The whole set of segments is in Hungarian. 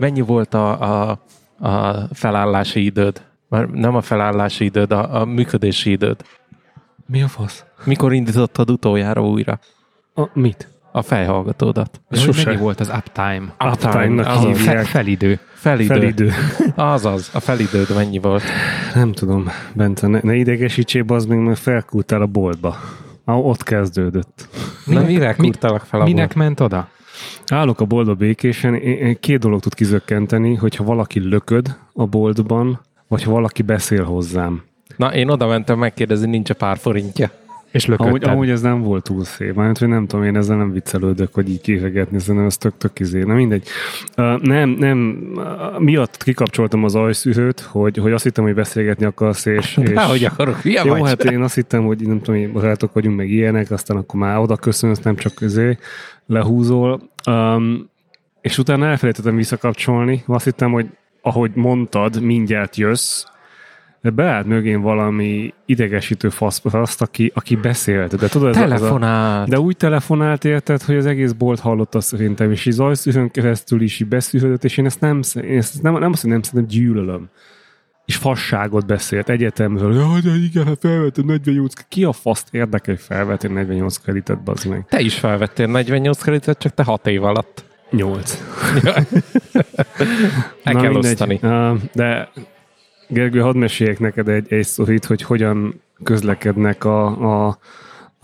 Mennyi volt a felállási időd? Már nem a felállási időd, a működési időd. Mi a fasz? Mikor indítottad utoljára újra? Mit? A fejhallgatódat. És mennyi volt az uptime? Uptime-nak hívják. Felidő. Azaz, a felidőd mennyi volt? Nem tudom, Bence, ne idegesítsél, bazd még, mert felkúrtál a boltba. Ott kezdődött. Mire kúrtálak fel a boltba? Minek ment oda? Állok a boltba békésen, két dolog tud kizökkenteni, hogyha valaki lököd a boltban, vagy ha valaki beszél hozzám. Na, én oda mentem megkérdezni, nincs a pár forintja. És lökötted. Amúgy ez nem volt túl szép. Mármint, hogy nem tudom, én ezzel nem viccelődök, hogy így kéregetni, szerintem ez tök izé. Na mindegy. Miatt kikapcsoltam az ajszűrőt, hogy azt hittem, hogy beszélgetni akarsz, és... Dehogy akarok, hülye vagy. Jó, hát én azt hittem, hogy nem tudom, hogy barátok vagyunk, meg ilyenek, aztán akkor már oda köszönsz, nem csak izé, lehúzol. És utána elfelejtettem visszakapcsolni. Azt hittem, hogy ahogy mondtad, mindjárt jössz, de beállt mögén valami idegesítő faszparaszt, aki beszélt. De tudod, telefonált. De úgy telefonált, érted, hogy az egész bolt hallotta szerintem, és így zajszűrőn keresztül is beszűrődött, és én ezt nem szerintem gyűlölöm. És fasságot beszélt egyetemről. Jaj, de igen, hát felvettem 48 kreditet. Ki a faszt érdekel, hogy felvettél 48 kreditet, bazd meg? Te is felvettél 48 kreditet, csak te 6 év alatt. 8. El kell osztani. De... Gergő, hadd meséljek neked egy sztorit, hogy hogyan közlekednek a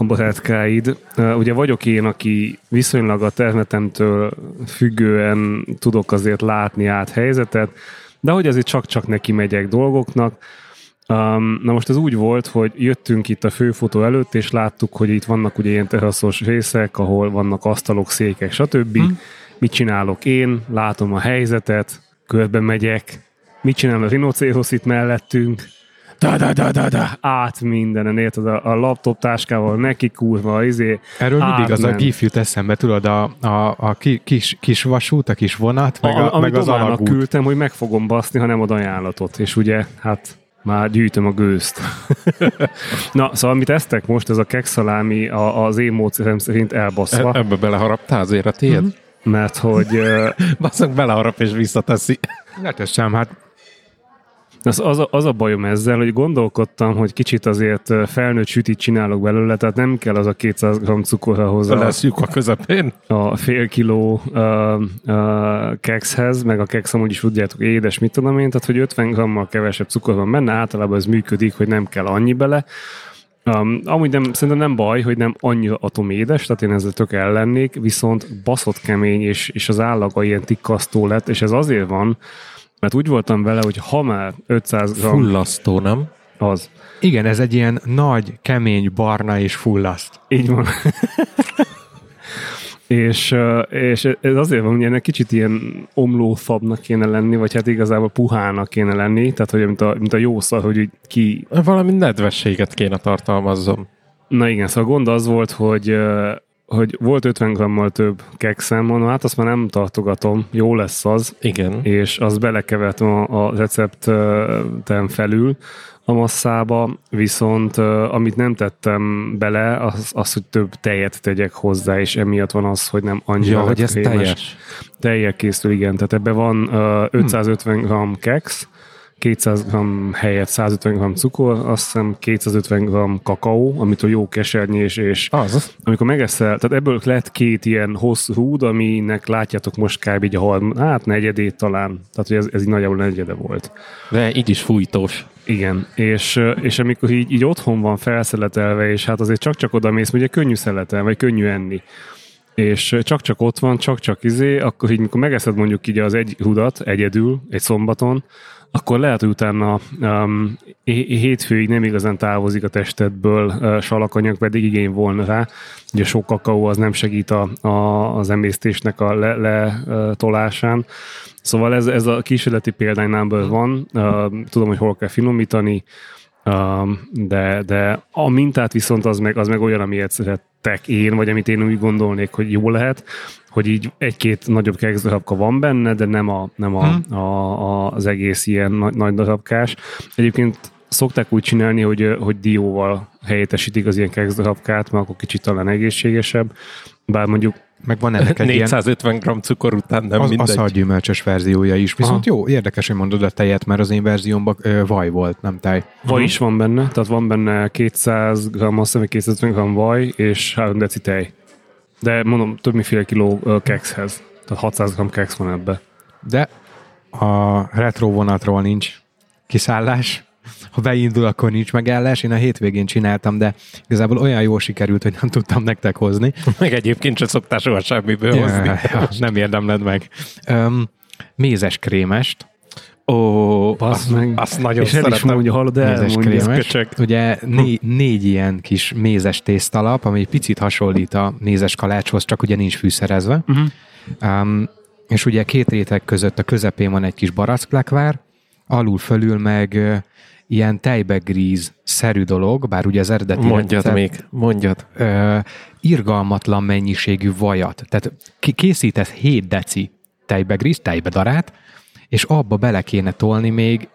barátkáid. Ugye vagyok én, aki viszonylag a termetemtől függően tudok azért látni át helyzetet, de hogy azért csak-csak neki megyek dolgoknak. Na most ez úgy volt, hogy jöttünk itt a főfotó előtt, és láttuk, hogy itt vannak ugye ilyen teraszos részek, ahol vannak asztalok, székek, stb. Mit csinálok én? Látom a helyzetet, körbe megyek. Mit csinál a rinocérosz itt mellettünk? Át mindenen, érted? A laptop táskával neki kurva, izé. Erről mindig az a gif jut eszembe, tudod, a kis vasút, a kis vonat, meg az alagút. Amit küldtem, hogy meg fogom baszni, ha nem ad ajánlatot. És ugye, hát már gyűjtöm a gőzt. Na, szóval amit esztek most, ez a kekszalámi az én módszerem szerint elbaszva. Ebbe beleharaptál azért a tiéd? Mm-hmm. Mert hogy... Baszok, beleharap és visszateszi. Ne tessem, hát... Az a bajom ezzel, hogy gondolkodtam, hogy kicsit azért felnőtt sütit csinálok belőle, tehát nem kell az a 200 g cukorra hozzá. Lesz lyuk a közepén. A fél kiló kekszhez, meg a keksz amúgy is tudjátok édes, mit tudom én, tehát hogy 50 g-mal kevesebb cukor van benne, általában ez működik, hogy nem kell annyi bele. Amúgy szerintem nem baj, hogy nem annyira atomédes, tehát én ezzel tök ellennék, viszont baszott kemény, és az állaga ilyen tikkasztó lett, és ez azért van, mert úgy voltam vele, hogy ha már 500 g... Fullasztó, nem? Az. Igen, ez egy ilyen nagy, kemény, barna és fullaszt. Így van. és ez azért van, hogy ennek kicsit ilyen omlófabbnak kéne lenni, vagy hát igazából puhának kéne lenni, tehát hogy mint a jó szar, hogy ki... Valami nedvességet kéne tartalmazzon. Na igen, szóval gond az volt, hogy volt 50 g-mal több kekszem, mondom, hát azt már nem tartogatom, jó lesz az. Igen. És azt belekevertem a recepten felül a masszába, viszont amit nem tettem bele, az, hogy több tejet tegyek hozzá, és emiatt van az, hogy nem annyira... Ja, hogy ez teljes. Tejjel készül, igen. Tehát ebben van 550 g keksz, 200 g helyett 150 g cukor, azt hiszem 250 g kakaó, amitől jó kesernyi, és amikor megeszel, tehát ebből lett két ilyen hosszú húd, aminek látjátok most kb. Így a negyedét talán, tehát hogy ez így nagyjából negyede volt. De így is fújtós. Igen, és amikor így otthon van felszeletelve, és hát azért csak-csak oda mész, ugye könnyű szeletelni, vagy könnyű enni. és csak-csak ott van, csak-csak izé, akkor így mikor megeszed mondjuk így az egy hudat egyedül, egy szombaton, akkor lehet, hogy utána hétfőig nem igazán távozik a testedből salakanyag, pedig igény volna rá. Ugye sok kakaó az nem segít az emésztésnek a letolásán. Szóval ez a kísérleti példánynál van, tudom, hogy hol kell finomítani, de a mintát viszont az meg olyan, amiért szeretek én, vagy amit én úgy gondolnék, hogy jó lehet, hogy így egy-két nagyobb kekszdarabka van benne, de nem az egész ilyen nagy darabkás. Egyébként szokták úgy csinálni, hogy dióval helyettesítik az ilyen kekszdarabkát, mert akkor kicsit talán egészségesebb, bár mondjuk meg van ennek egy 450 g cukor után nem mindegy. A szalgyümölcsös verziója is. Viszont Jó, érdekes, hogy mondod a tejet, mert az én verziómban vaj volt, nem tej. Vaj is van benne, tehát van benne 200 g, azt hiszem, 250 g vaj és 3 deci tej. De mondom, több mint fél kiló kekszhez. Tehát 600 g keksz van ebbe. De a retro vonatról nincs kiszállás. Ha beindul, akkor nincs megállás. Én a hétvégén csináltam, de igazából olyan jól sikerült, hogy nem tudtam nektek hozni. Meg egyébként sem szoktál soha semmiből hozni. Nem érdemled meg. Mézes krémest. Ó, azt nagyon szeretem. És el is mondja, hallod el, mézes krémest. Ugye négy ilyen kis mézes tésztalap, ami picit hasonlít a mézes kalácshoz, csak ugye nincs fűszerezve. És ugye két réteg között a közepén van egy kis baracklekvár, alul-fölül meg ilyen tejbegríz-szerű dolog, bár ugye az eredeti... Mondjad. Irgalmatlan mennyiségű vajat. Tehát készítesz 7 deci tejbegríz, tejbedarát, és abba bele kéne tolni még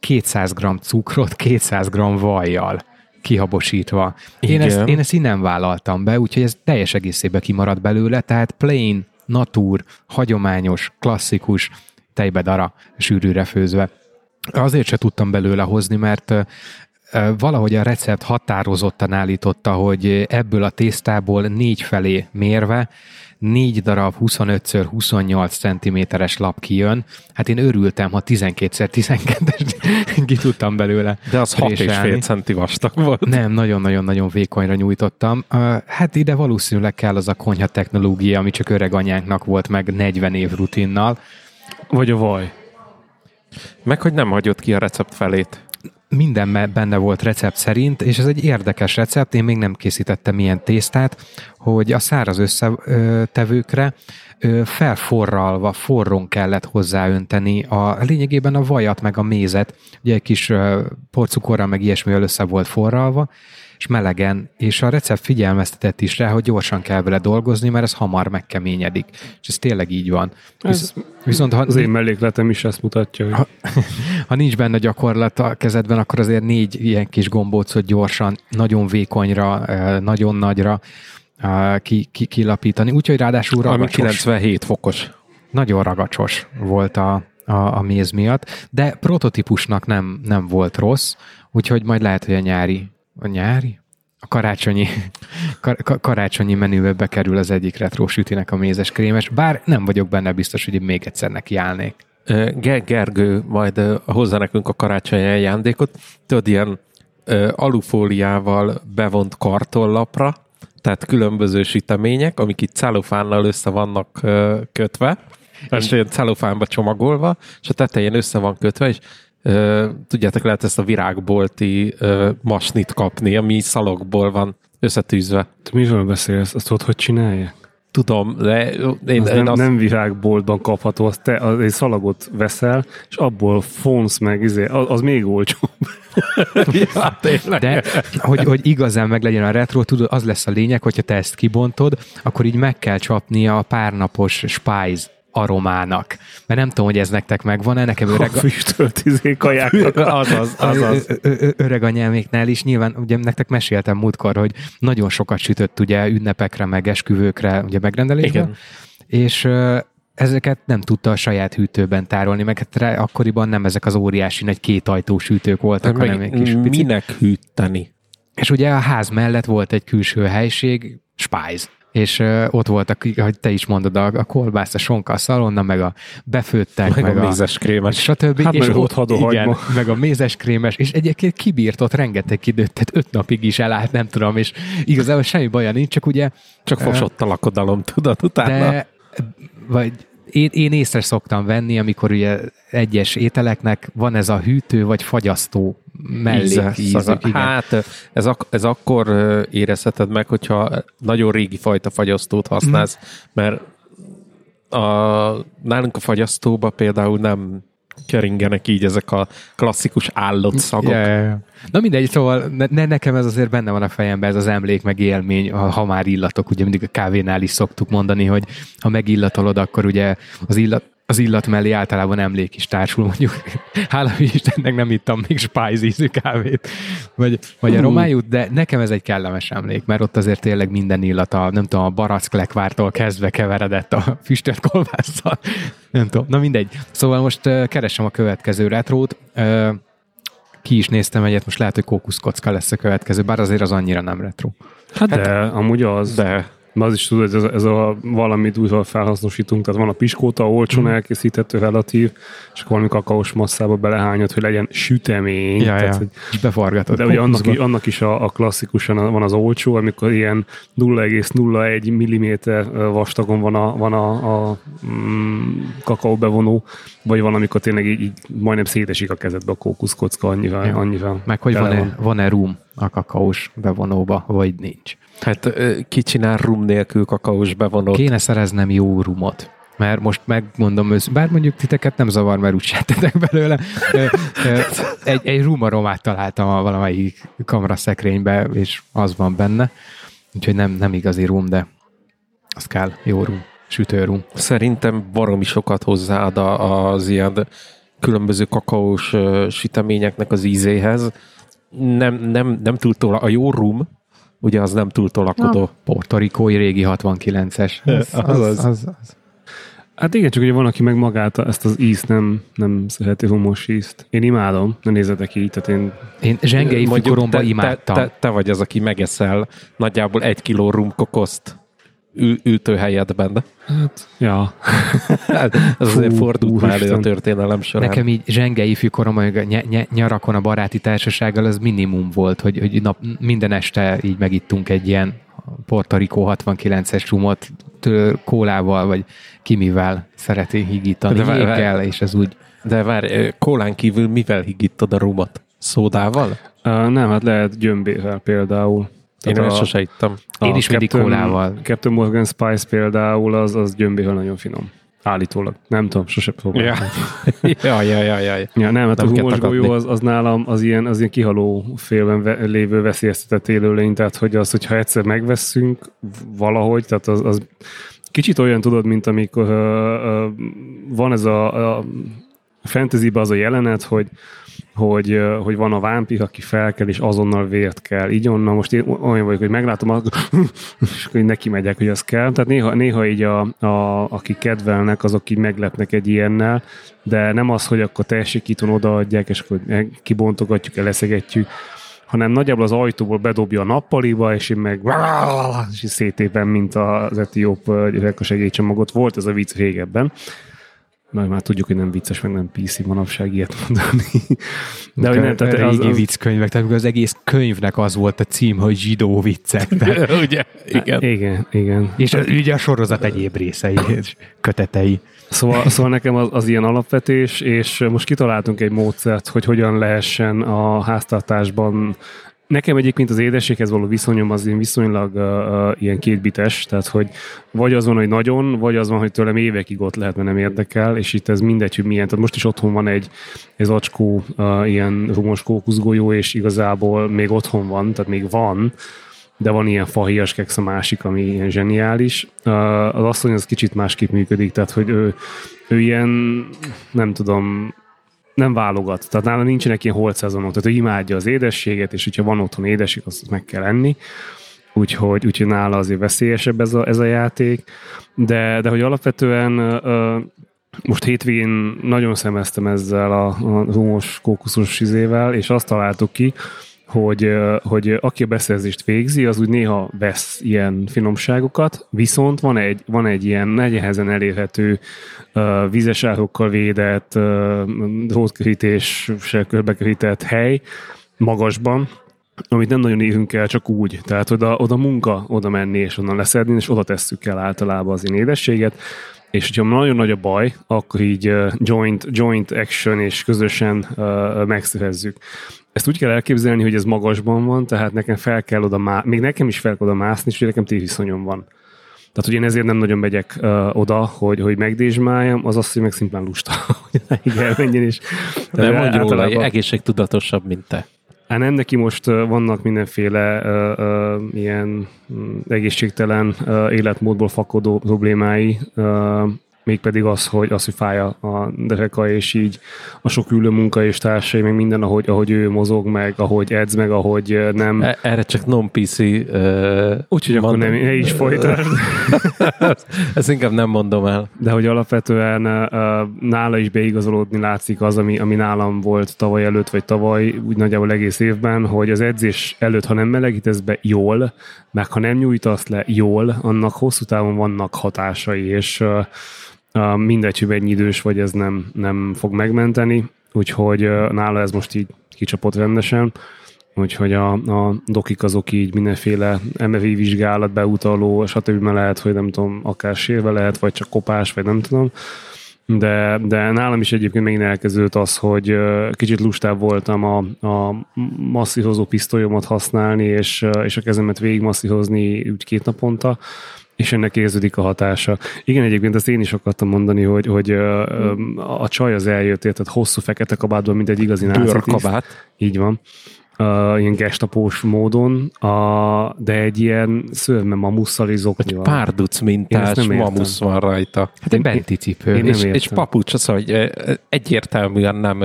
200 g cukrot, 200 g vajjal kihabosítva. Én ezt innen vállaltam be, úgyhogy ez teljes egészében kimaradt belőle, tehát plain, natur, hagyományos, klasszikus tejbedara sűrűre főzve. Azért se tudtam belőle hozni, mert valahogy a recept határozottan állította, hogy ebből a tésztából 4 felé mérve 4 darab 25x28 cm-es lap kijön. Hát én örültem, ha 12x12-es ki tudtam belőle. De az 6,5 centi vastag volt. Nem, nagyon-nagyon-nagyon vékonyra nyújtottam. Hát ide valószínűleg kell az a konyha technológia, ami csak öreg anyánknak volt meg 40 év rutinnal. Vagy a vaj. Meg, hogy nem hagyott ki a recept felét. Minden benne volt recept szerint, és ez egy érdekes recept, én még nem készítettem ilyen tésztát, hogy a száraz összetevőkre felforralva, forrón kellett hozzáönteni a lényegében a vajat, meg a mézet, ugye egy kis porcukorral, meg ilyesmivel össze volt forralva, és melegen, és a recept figyelmeztetett is rá, hogy gyorsan kell vele dolgozni, mert ez hamar megkeményedik. És ez tényleg így van. Viszont, az én mellékletem is ezt mutatja. Hogy... Ha nincs benne gyakorlat a kezedben, akkor azért 4 ilyen kis gombócot gyorsan, nagyon vékonyra, nagyon nagyra kilapítani. Úgyhogy ráadásul ragacsos. Ami 97 fokos. Nagyon ragacsos volt a méz miatt, de prototípusnak nem volt rossz, úgyhogy majd lehet, hogy a nyári? A karácsonyi menübe bekerül az egyik retró sütinek a mézes krémes, bár nem vagyok benne biztos, hogy még egyszer nekiállnék. Gergő majd hozzá nekünk a karácsonyi ajándékot. Tudod, ilyen alufóliával bevont kartonlapra, tehát különböző sütemények, amik itt celofánnal össze vannak kötve, és ilyen celofánba csomagolva, és a tetején össze van kötve, és tudjátok, lehet ezt a virágbolti masnit kapni, ami szalagból van összetűzve. Te miről beszélsz? Azt hogy csinálják? Tudom, de... Nem virágboltban kapható, az egy szalagot veszel, és abból fonsz meg, az még olcsóbb. Ja, de, hogy igazán meg legyen a retro, tudod, az lesz a lényeg, hogyha te ezt kibontod, akkor így meg kell csapnia a párnapos spice aromának. Mert nem tudom, hogy ez nektek megvan-e, nekem öreg... A füstölt kajáknak. Azaz. Öreg anyáméknál is. Nyilván, ugye nektek meséltem múltkor, hogy nagyon sokat sütött ugye ünnepekre, meg esküvőkre, ugye megrendelésben. Igen. És ezeket nem tudta a saját hűtőben tárolni, meg hát akkoriban nem ezek az óriási nagy kétajtós hűtők voltak, hanem egy kis picit. Minek hűteni? És ugye a ház mellett volt egy külső helység, Spice. és ott voltak, hogy te is mondod, a kolbász, a sonka, a szalonna, meg a befőttek, meg a mézeskrémes, stb. Hát és igen, meg a mézeskrémes, és egyébként kibírt ott rengeteg időt, tehát 5 napig is elállt, nem tudom, és igazából semmi baja nincs, csak ugye... Csak fosott a lakodalom, tudod, utána. De, vagy... Én észre szoktam venni, amikor ugye egyes ételeknek van ez a hűtő vagy fagyasztó mellékíz. Hát ez akkor érezheted meg, hogyha nagyon régi fajta fagyasztót használsz, mert nálunk a fagyasztóba például nem keringenek így ezek a klasszikus állott szagok. Yeah. Na mindegy, szóval nekem ez azért benne van a fejemben, ez az emlék meg élmény, ha már illatok, ugye mindig a kávénál is szoktuk mondani, hogy ha megillatolod, akkor ugye az illat mellé általában emlék is társul, mondjuk. Hála Istennek nem ittam még spice ízű kávét, vagy a romájút, de nekem ez egy kellemes emlék, mert ott azért tényleg minden illata, nem tudom, a baracklekvártól kezdve keveredett a füstölt kolbásszal. Nem tudom, na mindegy. Szóval most keresem a következő retrót. Ki is néztem egyet, most lehet, hogy kókuszkocka lesz a következő, bár azért az annyira nem retró. Hát de, amúgy az... De. Na, az is tudod, ez a valamit újra felhasznosítunk, tehát van a piskóta, olcsón elkészíthető relatív, és akkor valami kakaós masszába belehányod, hogy legyen sütemény. Ja, tehát, ja. És beforgatod. De ugye annak is a klasszikusan van az olcsó, amikor ilyen 0,01 mm vastagon van a kakaóbevonó, vagy van, amikor tényleg így majdnem szétesik a kezedbe a kókuszkocka annyivel. Meg hogy van-e rum a kakaós bevonóba, vagy nincs. Hát ki csinál rum nélkül kakaós bevonót? Kéne szereznem jó rumot. Mert most megmondom bár mondjuk titeket nem zavar, mert úgy sejtetek belőle. Egy rumaromát találtam a valamelyik kamraszekrénybe, és az van benne. Úgyhogy nem igazi rum, de az kell, jó rum, sütőrum. Szerintem baromi sokat hozzáad az ilyen különböző kakaós süteményeknek az ízéhez. Nem túl tól a jó rum, ugye az nem túl tolakodó. Portorikói régi 69-es. Az. Hát igen, csak ugye van, aki meg magát ezt az ízt nem szereti, humos ízt. Én imádom, ne nézzetek így, tehát én zsengei fikoromba imádtam. Te vagy az, aki megeszel nagyjából 1 kiló rumkokoszt ültőhelyedben. Hát, ja. Ez azért fordult már a történelem során. Nekem így zsengei fűkorom, nyarakon a baráti társasággal az minimum volt, hogy minden este így megittunk egy ilyen Portorikó 69-es rumot kólával, vagy kimivel szereti higítani. De várj, kólán kívül mivel higítod a rumot? Szódával? Nem, hát lehet gyömbével például. Én sose ittam. Én is mindig kólával. Captain Morgan Spice például, az gyömbével nagyon finom. Állítólag. Nem tudom, sose próbáltam. Ja, nem, hát a humos golyó az nálam az ilyen kihaló félben lévő veszélyeztetett élőlény, tehát hogy az, hogyha egyszer megveszünk valahogy, tehát az kicsit olyan, tudod, mint amikor van ez a fantasyben az a jelenet, hogy van a vámpír, aki felkel, és azonnal vért kell. Így onnan most én olyan vagyok, hogy meglátom, és akkor neki megyek, hogy az kell. Tehát néha így akik kedvelnek, azok így meglepnek egy ilyennel, de nem az, hogy akkor teljesítón odaadják, és akkor kibontogatjuk, leszegetjük, hanem nagyjából az ajtóból bedobja a nappaliba, és én meg szétében, mint az etióp segélycsomagot. Volt ez a vicc régebben. Már tudjuk, hogy nem vicces, meg nem PC manapság ilyet mondani. De hogy nem, tehát régi vicckönyvek, tehát az egész könyvnek az volt a cím, hogy zsidó viccek. Ugye? Igen. És ugye a sorozat egyéb részei, kötetei. Szóval nekem az ilyen alapvetés, és most kitaláltunk egy módszert, hogy hogyan lehessen a háztartásban. Nekem egyébként az édességhez való viszonyom az én viszonylag ilyen kétbites, tehát hogy vagy az van, hogy nagyon, vagy az van, hogy tőlem évekig ott lehet, mert nem érdekel, és itt ez mindegy, hogy milyen. Tehát most is otthon van ez acskó, ilyen rumos kókuszgolyó, és igazából még otthon van, tehát még van, de van ilyen fahéjas keksz a másik, ami ilyen zseniális. Az asszony az kicsit másképp működik, tehát hogy ő ilyen, nem tudom, nem válogat. Tehát nála nincsenek ilyen holtszezonok. Tehát ő imádja az édességet, és hogyha van otthon édesség, azt meg kell enni. Úgyhogy nála azért veszélyesebb ez a játék. De hogy alapvetően most hétvégén nagyon szemeztem ezzel a rumos kókuszos izével, és azt találtuk ki, hogy aki a beszerzést végzi, az úgy néha vesz ilyen finomságokat, viszont van egy ilyen nehezen elérhető vízes árokkal védett, drótkörítéssel körbekörített hely magasban, amit nem nagyon érünk el csak úgy. Tehát oda munka, oda menni és onnan leszedni, és oda tesszük el általában az én édességet. És hogyha nagyon nagy a baj, akkor így joint action és közösen megszerezzük. Ezt úgy kell elképzelni, hogy ez magasban van, tehát nekem fel kell még nekem is fel kell oda mászni, és nekem térviszonyom van. Tehát, hogy én ezért nem nagyon megyek oda, hogy megdésmáljam, az azt, hogy meg szimplán lusta, hogy elmenjen is. De mondj róla, hogy egészségtudatosabb, mint te. Hát nem, neki most vannak mindenféle ilyen egészségtelen életmódból fakadó problémái, mégpedig az, hogy fáj a dereka, és így a sok ülő munka és társai, meg minden, ahogy ő mozog, meg ahogy edz, meg ahogy nem... Erre csak non-PC... Úgyhogy akkor ne is folytasd. Ezt inkább nem mondom el. De hogy alapvetően nála is beigazolódni látszik az, ami nálam volt tavaly előtt, vagy tavaly, úgy nagyjából egész évben, hogy az edzés előtt, ha nem melegítesz be jól, meg ha nem nyújtasz le jól, annak hosszú távon vannak hatásai, és... mindegy, hogy ennyi idős vagy, ez nem fog megmenteni, úgyhogy nála ez most így kicsapott rendesen, úgyhogy a dokik azok így mindenféle MRI vizsgálat, beutaló, stb. Lehet, hogy nem tudom, akár sérve lehet, vagy csak kopás, vagy nem tudom, de nálam is egyébként megint elkezdődött az, hogy kicsit lustább voltam a masszírozó pisztolyomat használni, és a kezemet végig masszírozni úgy 2 naponta, és ennek érződik a hatása. Igen, egyébként ezt én is akartam mondani, hogy a csaj az eljött, érted, hosszú fekete kabátban, mint egy igazi bőrkabát. Így van. Ilyen gestapós módon, de egy ilyen szörme mamusszal és zoknival. Egy párduc mintás mamusz van rajta. Hát egy benti cipő. És papucs, az, hogy egyértelműen nem...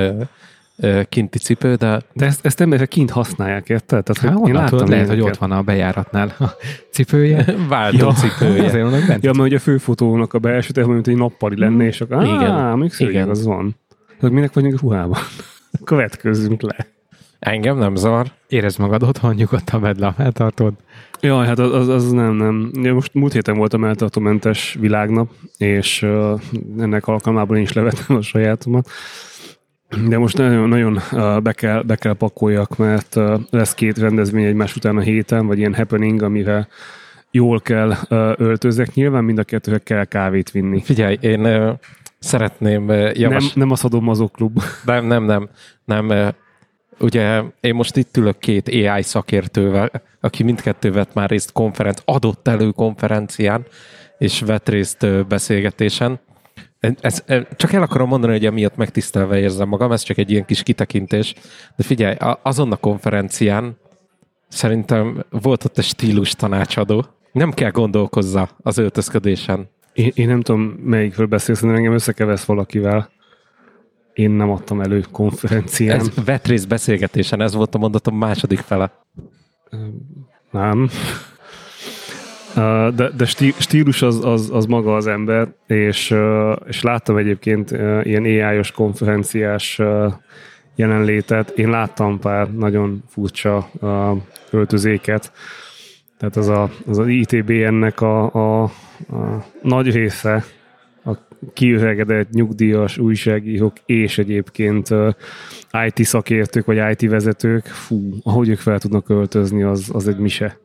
kinti cipő, de ezt emberek kint használják, érted? Tehát, hogy én láttam, lehet, hogy ott van a bejáratnál a cipője. Váltó cipője. Azért, mert ugye a főfotónak a belső, tehát mondjuk, hogy egy nappali lenne, és akkor még szörnyeg az van. Tehát minek vagyunk ruhában? Következzünk le. Engem nem zavar. Érezd magad otthon, nyugodtan vedd le a melltartód. Jaj, hát az nem. Most múlt héten volt a melltartómentes világnap, és ennek alkalmából én is levettem a sajátomat. De most nagyon be kell pakoljak, mert lesz 2 rendezvény egymás után a héten, vagy ilyen happening, amire jól kell öltözek. Nyilván mind a 2-re kell kávét vinni. Figyelj, én szeretném Nem az adomazóklub. Nem. Ugye én most itt ülök 2 AI szakértővel, aki mindkettő vett már részt adott elő konferencián, és vett részt beszélgetésen. Csak el akarom mondani, hogy emiatt megtisztelve érzem magam, ez csak egy ilyen kis kitekintés. De figyelj, azon a konferencián szerintem volt ott egy stílus tanácsadó. Nem kell gondolkozza az öltözködésen. Én nem tudom, melyikről beszélsz, de engem összekevesz valakivel. Én nem adtam elő konferencián. Ez vett rész beszélgetésen, ez volt a mondatom második fele. Nem... De stílus az maga az ember, és láttam egyébként ilyen AI-os konferenciás jelenlétet. Én láttam pár nagyon furcsa öltözéket. Tehát az ITBN-nek a nagy része, a kiüregedett nyugdíjas újságírók és egyébként IT szakértők vagy IT vezetők, ahogy ők fel tudnak öltözni, az egy mise.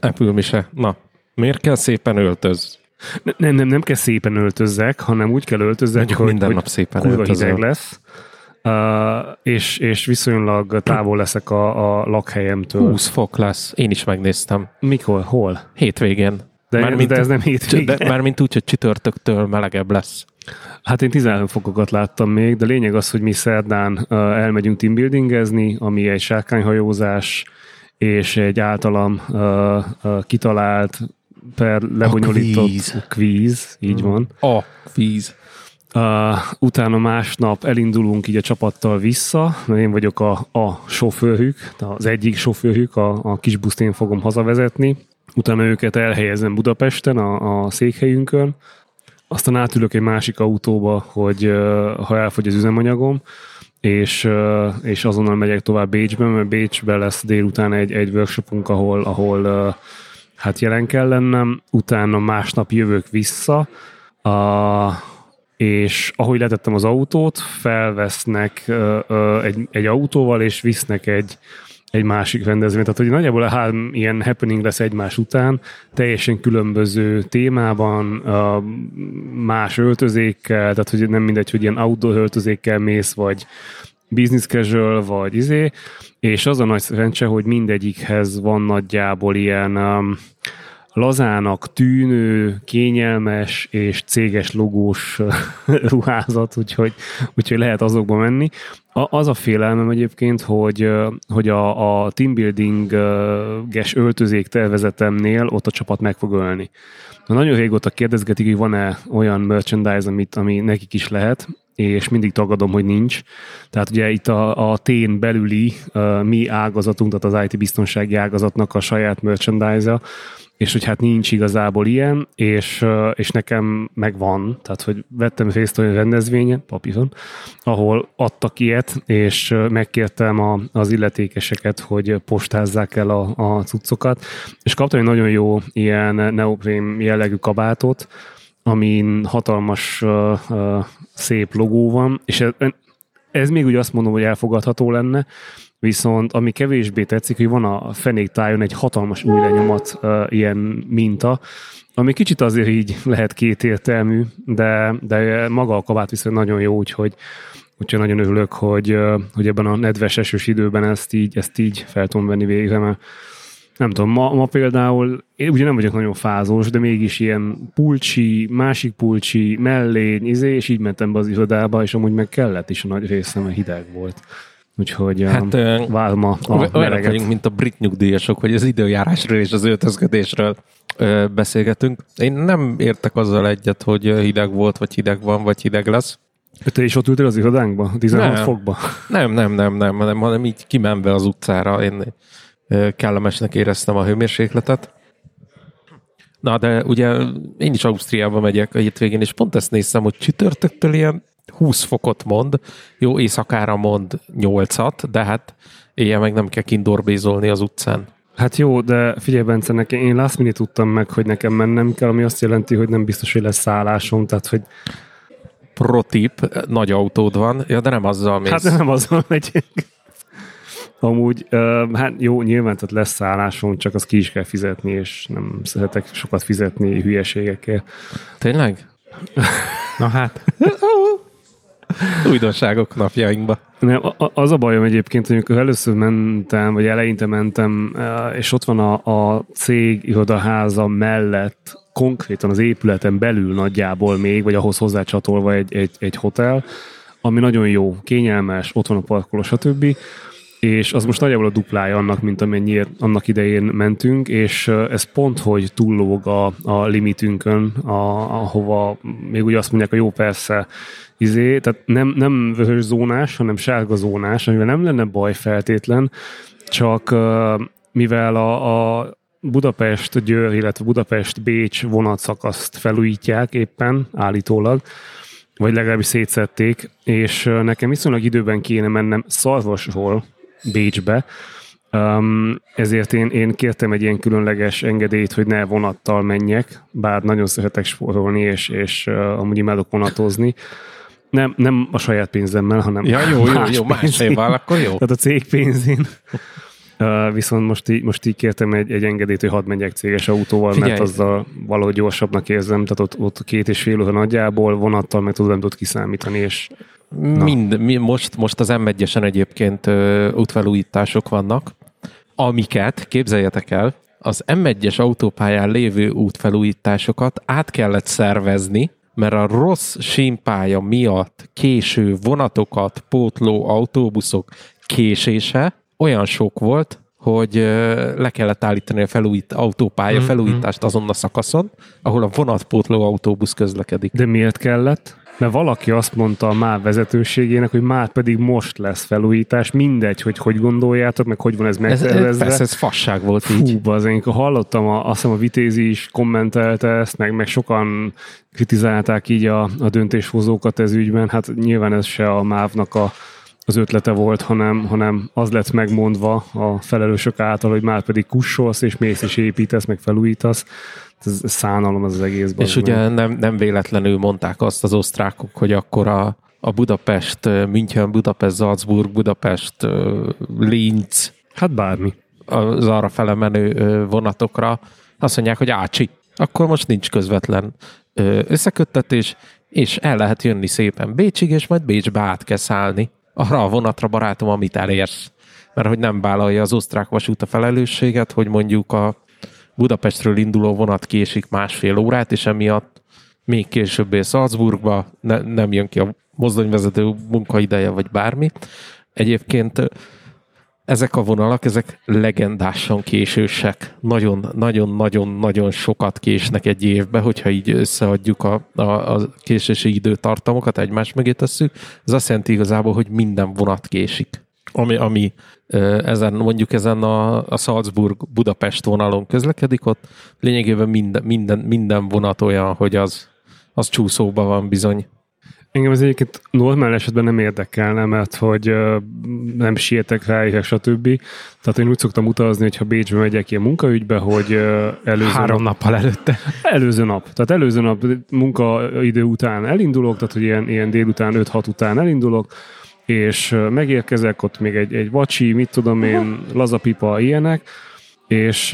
Apple mise. Na, miért kell szépen öltöz? Nem kell szépen öltözzek, hanem úgy kell öltözzek, hogy minden nap szépen kurva hideg lesz, és viszonylag távol leszek a lakhelyemtől. 20 fok lesz. Én is megnéztem. Mikor? Hol? Hétvégén. De ez nem hétvégén. Mármint úgy, hogy csütörtöktől melegebb lesz. Hát én 13 fokokat láttam még, de lényeg az, hogy mi szerdán elmegyünk teambuildingezni, ami egy sárkányhajózás, és egy általam kitalált, lebonyolított kvíz, így van. A kvíz. Utána másnap elindulunk így a csapattal vissza, mert én vagyok a sofőrük, az egyik sofőrük, a kis buszt én fogom hazavezetni. Utána őket elhelyezem Budapesten, a székhelyünkön. Aztán átülök egy másik autóba, hogy ha elfogy az üzemanyagom, és azonnal megyek tovább Bécsbe, mert Bécsben lesz délután egy workshopunk, ahol hát jelen kell lennem, utána másnap jövök vissza, és ahogy letettem az autót, felvesznek egy autóval, és visznek egy másik rendezvényt. Tehát, hogy nagyjából a három ilyen happening lesz egymás után, teljesen különböző témában, más öltözékkel, tehát, hogy nem mindegy, hogy ilyen outdoor öltözékkel mész, vagy business casual, vagy izé, és az a nagy szerencse, hogy mindegyikhez van nagyjából ilyen lazának tűnő, kényelmes és céges logós ruházat, úgyhogy lehet azokba menni. Az a félelmem egyébként, hogy a teambuilding-es öltözék tervezetemnél ott a csapat meg fog ölni. Nagyon régóta kérdezgetik, hogy van-e olyan merchandise, ami nekik is lehet, és mindig tagadom, hogy nincs. Tehát ugye itt a tén belüli mi ágazatunk, tehát az IT-biztonsági ágazatnak a saját merchandise-a, és hogy hát nincs igazából ilyen, és nekem megvan, tehát hogy vettem részt olyan rendezvényen, papíron, ahol adtak ilyet, és megkértem az illetékeseket, hogy postázzák el a cuccokat, és kaptam egy nagyon jó ilyen neoprém jellegű kabátot, amin hatalmas, szép logó van, és ez még úgy azt mondom, hogy elfogadható lenne, viszont ami kevésbé tetszik, hogy van a fenéktájon egy hatalmas új lenyomat ilyen minta, ami kicsit azért így lehet kétértelmű, de maga a kabát viszont nagyon jó, úgyhogy nagyon örülök, hogy ebben a nedves esős időben ezt így fel tudom venni végre, mert nem tudom, ma például, én ugye nem vagyok nagyon fázós, de mégis ilyen pulcsi, másik pulcsi, mellény, és így mentem be az irodába, és amúgy meg kellett is a nagy része, mert hideg volt. Úgyhogy hát, várom a meleget. Vagyunk, mint a brit nyugdíjasok, hogy az időjárásról és az öltözködésről beszélgetünk. Én nem értek azzal egyet, hogy hideg volt, vagy hideg van, vagy hideg lesz. Te is ott ültél az irodánkba? 16 nem, fokba? Nem, hanem így kimenve az utcára. Én kellemesnek éreztem a hőmérsékletet. Na, de ugye én is Ausztriába megyek a hétvégén, és pont ezt néztem, hogy csütörtöktől ilyen 20 fokot mond, jó éjszakára mond 8-at, de hát éjjel meg nem kell kindorbézolni az utcán. Hát jó, de figyelj Bence, nekem, én last minute tudtam meg, hogy nekem mennem kell, ami azt jelenti, hogy nem biztos, hogy lesz szállásom, tehát hogy... Protip, nagy autód van, ja, de nem azzal mész. Hát de nem azzal megyek. Amúgy, hát jó, nyilván tehát lesz szállásom, csak azt ki is kell fizetni, és nem szeretek sokat fizetni hülyeségekkel. Tényleg? Na hát... Újdonságok napjainkba. Nem, az a bajom egyébként, hogy amikor először mentem, vagy eleinte mentem, és ott van a cég irodaháza mellett, konkrétan az épületen belül nagyjából még, vagy ahhoz hozzácsatolva egy hotel, ami nagyon jó, kényelmes, ott van a parkoló, stb. És az most nagyjából a duplája annak, mint amennyiért annak idején mentünk, és ez pont, hogy túllóg a limitünkön, ahova még úgy azt mondják, hogy jó, persze, tehát nem vörös zónás, hanem sárga zónás, amivel nem lenne baj feltétlen, csak mivel a Budapest-Győr, illetve Budapest-Bécs vonatszakaszt felújítják éppen, állítólag, vagy legalábbis szétszedték, és nekem viszonylag időben kéne mennem Szarvasról Bécsbe, ezért én kértem egy ilyen különleges engedélyt, hogy ne vonattal menjek, bár nagyon szeretek spórolni, és amúgy imádok vonatozni. Nem a saját pénzemmel, hanem jó, más évvel, akkor jó. Tehát a cég pénzén. Viszont most így kértem egy engedélyt, hogy hadd menjek céges autóval, figyelj, mert azzal valahogy gyorsabbnak érzem, tehát ott 2,5 óra nagyjából, vonattal meg tudod kiszámítani, és... Most az M1-esen egyébként útfelújítások vannak, amiket, képzeljetek el, az M1-es autópályán lévő útfelújításokat át kellett szervezni, mert a rossz sínpálya miatt késő vonatokat pótló autóbuszok késése olyan sok volt, hogy le kellett állítani a autópálya felújítást azon a szakaszon, ahol a vonatpótló autóbusz közlekedik. De miért kellett? Mert valaki azt mondta a MÁV vezetőségének, hogy már pedig most lesz felújítás, mindegy, hogy gondoljátok, meg hogy van ez megtervezve. Persze, ez fasság volt. Fú, így. Fú, amikor hallottam, azt hiszem a Vitézi is kommentelte ezt, meg sokan kritizálták így a döntéshozókat ez ügyben, hát nyilván ez se a MÁV-nak a az ötlete volt, hanem az lett megmondva a felelősök által, hogy már pedig kussolsz, és mész, és építesz, meg felújítasz. Ez szánalom az egészben. És ugye nem véletlenül mondták azt az osztrákok, hogy akkor a Budapest, München, Budapest, Salzburg, Budapest, Linz. Hát bármi. Az arra fele menő vonatokra azt mondják, hogy ácsi, akkor most nincs közvetlen összeköttetés, és el lehet jönni szépen Bécsig, és majd Bécsbe át kell szállni. Arra a vonatra, barátom, amit elérsz. Mert hogy nem vállalja az osztrák vasút a felelősséget, hogy mondjuk a Budapestről induló vonat késik 1,5 órát, és emiatt még később él Salzburgba, nem jön ki a mozdonyvezető munkaideje, vagy bármi. Egyébként ezek a vonalak, ezek legendásan késősek. Nagyon-nagyon-nagyon-nagyon sokat késnek egy évbe, hogyha így összeadjuk a késési időtartamokat, egymás mögé tesszük. Ez azt jelenti igazából, hogy minden vonat késik. Ami ezen a Salzburg-Budapest vonalon közlekedik, ott lényegében minden vonat olyan, hogy az csúszóban van bizony. Engem ez egyébként normál esetben nem érdekelne, mert hogy nem sietek rá, és stb. Tehát én úgy szoktam utazni, hogyha Bécsbe megyek ilyen munkaügybe, hogy előző nap munkaidő után elindulok, tehát hogy ilyen délután 5-6 után elindulok, és megérkezek, ott még egy vacsi, mit tudom én, lazapipa, ilyenek, és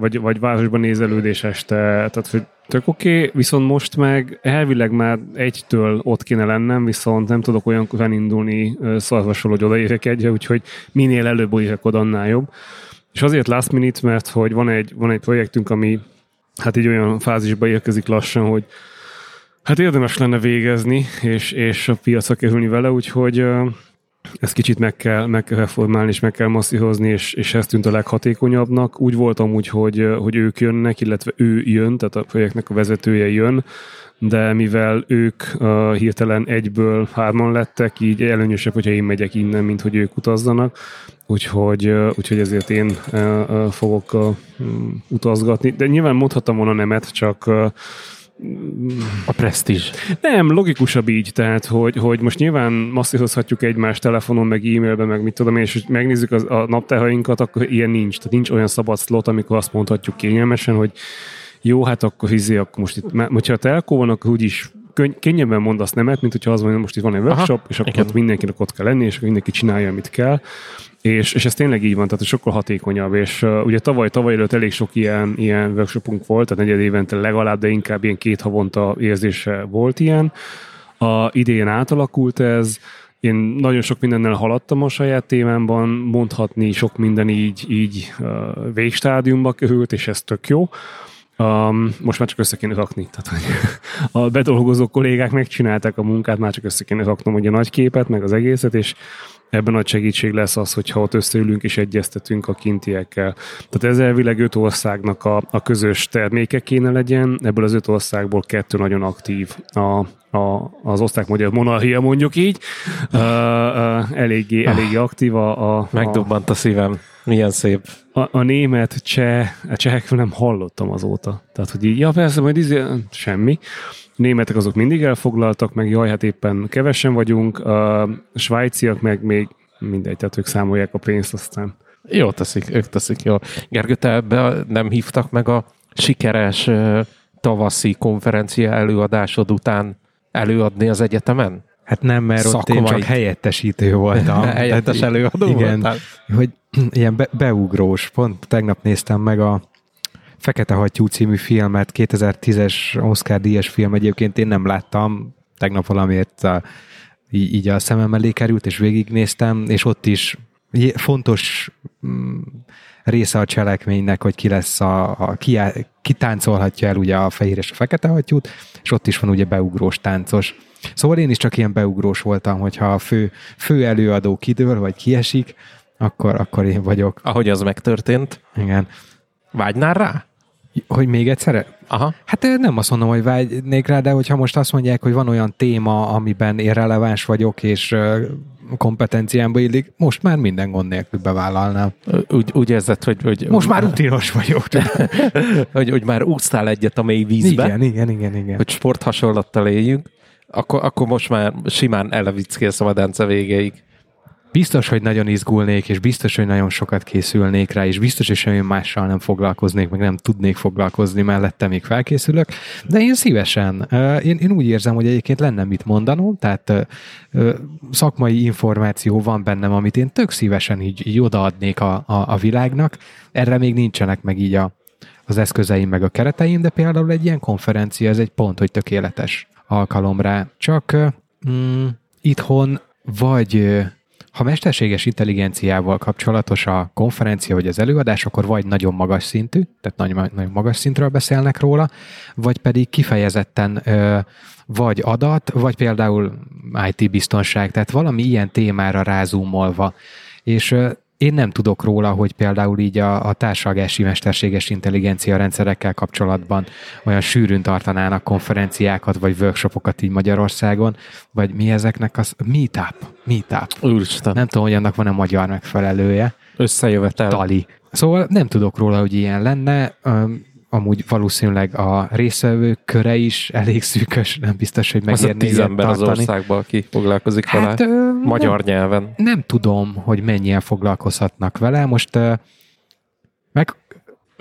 vagy városban nézelődés este, tehát hogy tök oké, viszont most meg elvileg már 1-től ott kéne lennem, viszont nem tudok olyan elindulni szarvasol, hogy odaérek egyre, úgyhogy minél előbb érek oda, annál jobb. És azért last minute, mert hogy van egy projektünk, ami hát így olyan fázisba érkezik lassan, hogy hát érdemes lenne végezni, és a piacra kerülni vele, úgyhogy ezt kicsit meg kell reformálni, és meg kell masszírozni, és ez tűnt a leghatékonyabbnak. Úgy voltam úgy, hogy ők jönnek, illetve ő jön, tehát a projektnek a vezetője jön, de mivel ők hirtelen 1-ből 3-an lettek, így előnyösebb, hogyha én megyek innen, mint hogy ők utazzanak, úgyhogy ezért én fogok utazgatni. De nyilván mondhattam volna nemet, csak... A presztízs. Nem, logikusabb így, tehát, hogy most nyilván masszírozhatjuk egymást telefonon, meg e-mailben, meg mit tudom én, és hogy megnézzük a naptárhainkat, akkor ilyen nincs. Tehát nincs olyan szabad slot, amikor azt mondhatjuk kényelmesen, hogy jó, hát akkor akkor most itt, hogyha a telkó van, akkor úgyis könnyebben mondasz nemet, mint hogyha az van, hogy most itt van egy workshop, aha, és akkor ott mindenkinek ott kell lenni, és akkor mindenki csinálja, amit kell. És ez tényleg így van, tehát sokkal hatékonyabb, és ugye tavaly előtt elég sok ilyen workshopunk volt, tehát 4 évente legalább, de inkább ilyen 2 havonta érzése volt ilyen. Idén átalakult ez, én nagyon sok mindennel haladtam a saját témámban, mondhatni sok minden így végstádiumba került, és ez tök jó. Most már csak össze kéne rakni, tehát hogy a bedolgozó kollégák megcsinálták a munkát, már csak össze kéne raknom ugye a nagy képet, meg az egészet, és ebben nagy segítség lesz az, hogyha ott összeülünk és egyeztetünk a kintiekkel. Tehát ez elvileg 5 országnak a közös terméke kéne legyen, ebből az 5 országból 2 nagyon aktív az osztrák-magyar monarchia, mondjuk így. Eléggé aktív megdobbant a szívem. Milyen szép. A német, csehekről nem hallottam azóta. Tehát, hogy így, ja persze, majd semmi. Németek azok mindig elfoglaltak, meg jaj, hát éppen kevesen vagyunk, a svájciak meg még mindegy, tehát ők számolják a pénzt aztán. Jó teszik, ők teszik jól. Gergő, te ebbe nem hívtak meg a sikeres tavaszi konferencia előadásod után előadni az egyetemen? Hát nem, mert szakmai. Ott én csak helyettesítő voltam. Helyettes előadó igen, voltál? Hogy ilyen beugrós. Pont tegnap néztem meg a Fekete Hattyú című filmet, 2010-es Oscar-díjas film, egyébként én nem láttam, tegnap valamiért így a szemem elé került, és végignéztem, és ott is fontos része a cselekménynek, hogy ki lesz ki táncolhatja el ugye a fehér és a fekete hattyút, és ott is van ugye beugrós táncos. Szóval én is csak ilyen beugrós voltam, hogyha a fő előadó kidől, vagy kiesik, akkor én vagyok. Ahogy az megtörtént. Igen. Vágynál rá? Hogy még egyszer? Aha. Hát nem azt mondom, hogy vágynék rá, de hogyha most azt mondják, hogy van olyan téma, amiben én releváns vagyok, és kompetenciámba illik, most már minden gond nélkül bevállalnám. Úgy érzed, hogy... Most már rutinos vagyok. hogy már úsztál egyet a mély vízbe. Igen. Hogy sporthasonlattal éljünk, akkor most már simán elevickélsz a medence végéig. Biztos, hogy nagyon izgulnék, és biztos, hogy nagyon sokat készülnék rá, és biztos, hogy semmi mással nem foglalkoznék, meg nem tudnék foglalkozni, mellette még felkészülök, de én szívesen. Én úgy érzem, hogy egyébként lenne mit mondanom, tehát szakmai információ van bennem, amit én tök szívesen így odaadnék a világnak. Erre még nincsenek meg így az eszközeim, meg a kereteim, de például egy ilyen konferencia, ez egy pont, hogy tökéletes alkalom rá. Csak itthon vagy... Ha mesterséges intelligenciával kapcsolatos a konferencia vagy az előadás, akkor vagy nagyon magas szintű, tehát nagyon magas szintről beszélnek róla, vagy pedig kifejezetten vagy adat, vagy például IT-biztonság, tehát valami ilyen témára rázumolva. És én nem tudok róla, hogy például így a társalgási mesterséges intelligencia rendszerekkel kapcsolatban olyan sűrűn tartanának konferenciákat, vagy workshopokat így Magyarországon, vagy mi ezeknek az... Meetup. Úristen. Nem tudom, hogy annak van-e magyar megfelelője. Összejövetel. Tali. Szóval nem tudok róla, hogy ilyen lenne. Amúgy valószínűleg a részvevők köre is elég szűkös, nem biztos, hogy megérni. Az a 10 ember tartani. Az országban, aki foglalkozik vele, hát, magyar nyelven. Nem tudom, hogy mennyien foglalkozhatnak vele. Most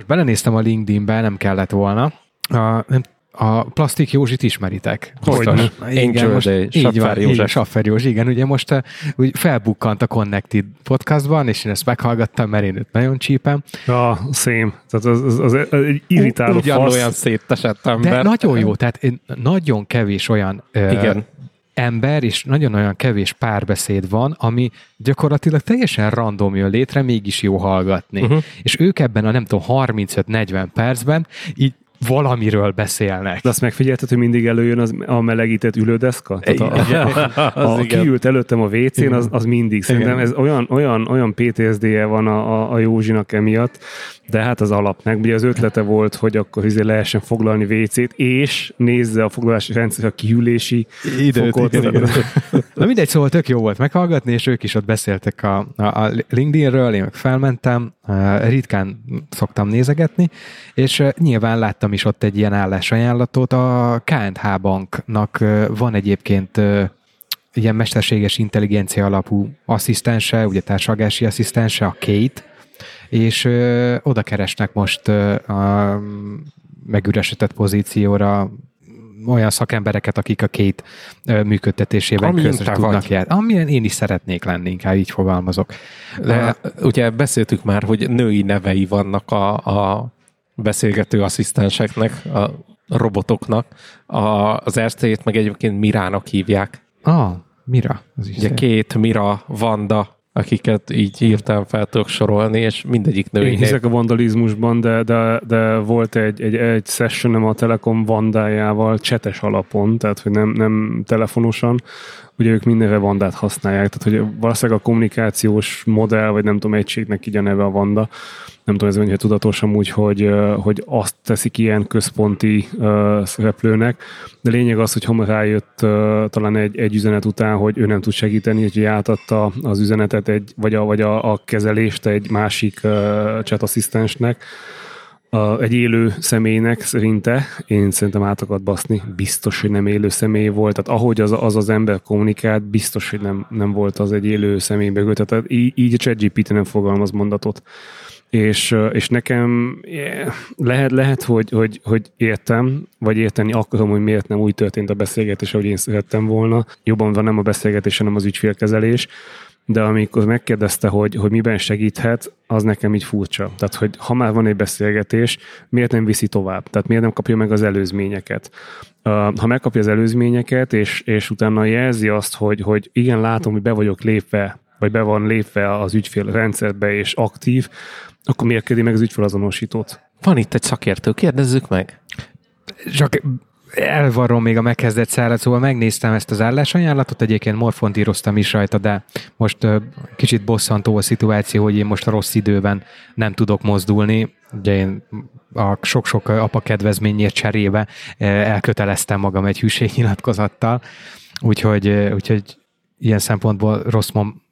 belenéztem a LinkedIn-be, nem kellett volna. A Plastik Józsit ismeritek. Hogyne. Saffer Józsi. Igen, ugye most úgy felbukkant a Connected podcastban, és én ezt meghallgattam, mert én őt nagyon csípem. Ja, szém. Tehát az egy irritáló fasz. Ugyanolyan széttesett ember. De nagyon jó, tehát nagyon kevés olyan ember, és nagyon-nagyon kevés párbeszéd van, ami gyakorlatilag teljesen random jön létre, mégis jó hallgatni. Uh-huh. És ők ebben a nem tudom, 35-40 percben így valamiről beszélnek. De azt megfigyelted, hogy mindig előjön a melegített ülődeszka? A kiült előttem a WC-n, az mindig. Szerintem ez olyan PTSD-je van a Józsinak emiatt, de hát az alapnak. Ugye az ötlete volt, hogy akkor lehessen foglalni WC-t, és nézze a foglalási rendszer, a kiülési fokot. Na mindegy, szóval tök jó volt meghallgatni, és ők is ott beszéltek a LinkedIn-ről, én meg felmentem, ritkán szoktam nézegetni, és nyilván láttam is ott egy ilyen állásajánlatot. A K&H banknak van egyébként ilyen mesterséges intelligencia alapú asszisztense, ugye társalgási asszisztense, a Kate, és oda keresnek most a megüresített pozícióra olyan szakembereket, akik a Kate működtetésében közre tudnak járni. Amilyen én is szeretnék lenni, inkább így fogalmazok. De ugye beszéltük már, hogy női nevei vannak a beszélgető asszisztenseknek, a robotoknak. Az RC-t meg egyébként Mirának hívják. Mira. Az is ugye Kate, Mira, Vanda, akiket így hirtelen fel tudok sorolni, és mindegyik női. Én hiszek a vandalizmusban, de volt egy sessionem a Telekom Vandájával csetes alapon, tehát hogy nem telefonosan. Ugye ők mindenre Vandát használják, tehát hogy valószínűleg a kommunikációs modell, vagy nem tudom, egységnek így a neve a Vanda. Nem tudom, ez mennyire tudatos amúgy, hogy azt teszik ilyen központi szereplőnek, de lényeg az, hogy hamar rájött talán egy üzenet után, hogy ő nem tud segíteni, hogy átadta az üzenetet vagy a kezelést egy másik chat asszisztensnek, egy élő személynek szerinte. Én szerintem át akart baszni. Biztos, hogy nem élő személy volt. Tehát ahogy az ember kommunikált, biztos, hogy nem volt az egy élő személyből. Tehát így a ChatGPT nem fogalmaz mondatot. És nekem lehet, hogy értem, vagy érteni akarom, hogy miért nem úgy történt a beszélgetés, ahogy én szerettem volna. Jobban van nem a beszélgetés, hanem az ügyfélkezelés. De amikor megkérdezte, hogy miben segíthet, az nekem így furcsa. Tehát, hogy ha már van egy beszélgetés, miért nem viszi tovább? Tehát miért nem kapja meg az előzményeket? Ha megkapja az előzményeket, és utána jelzi azt, hogy igen, látom, hogy be vagyok lépve, vagy be van lépve az ügyfél rendszerbe, és aktív, akkor miért kérdi meg az ügyfelazonosítót? Van itt egy szakértő, kérdezzük meg. Csak... elvarrom még a megkezdett szállat, szóval megnéztem ezt az állásajánlatot, egyébként morfondíroztam is rajta, de most kicsit bosszantó a szituáció, hogy én most a rossz időben nem tudok mozdulni. Ugye én a sok-sok apakedvezményért cserébe elköteleztem magam egy hűségnyilatkozattal, úgyhogy ilyen szempontból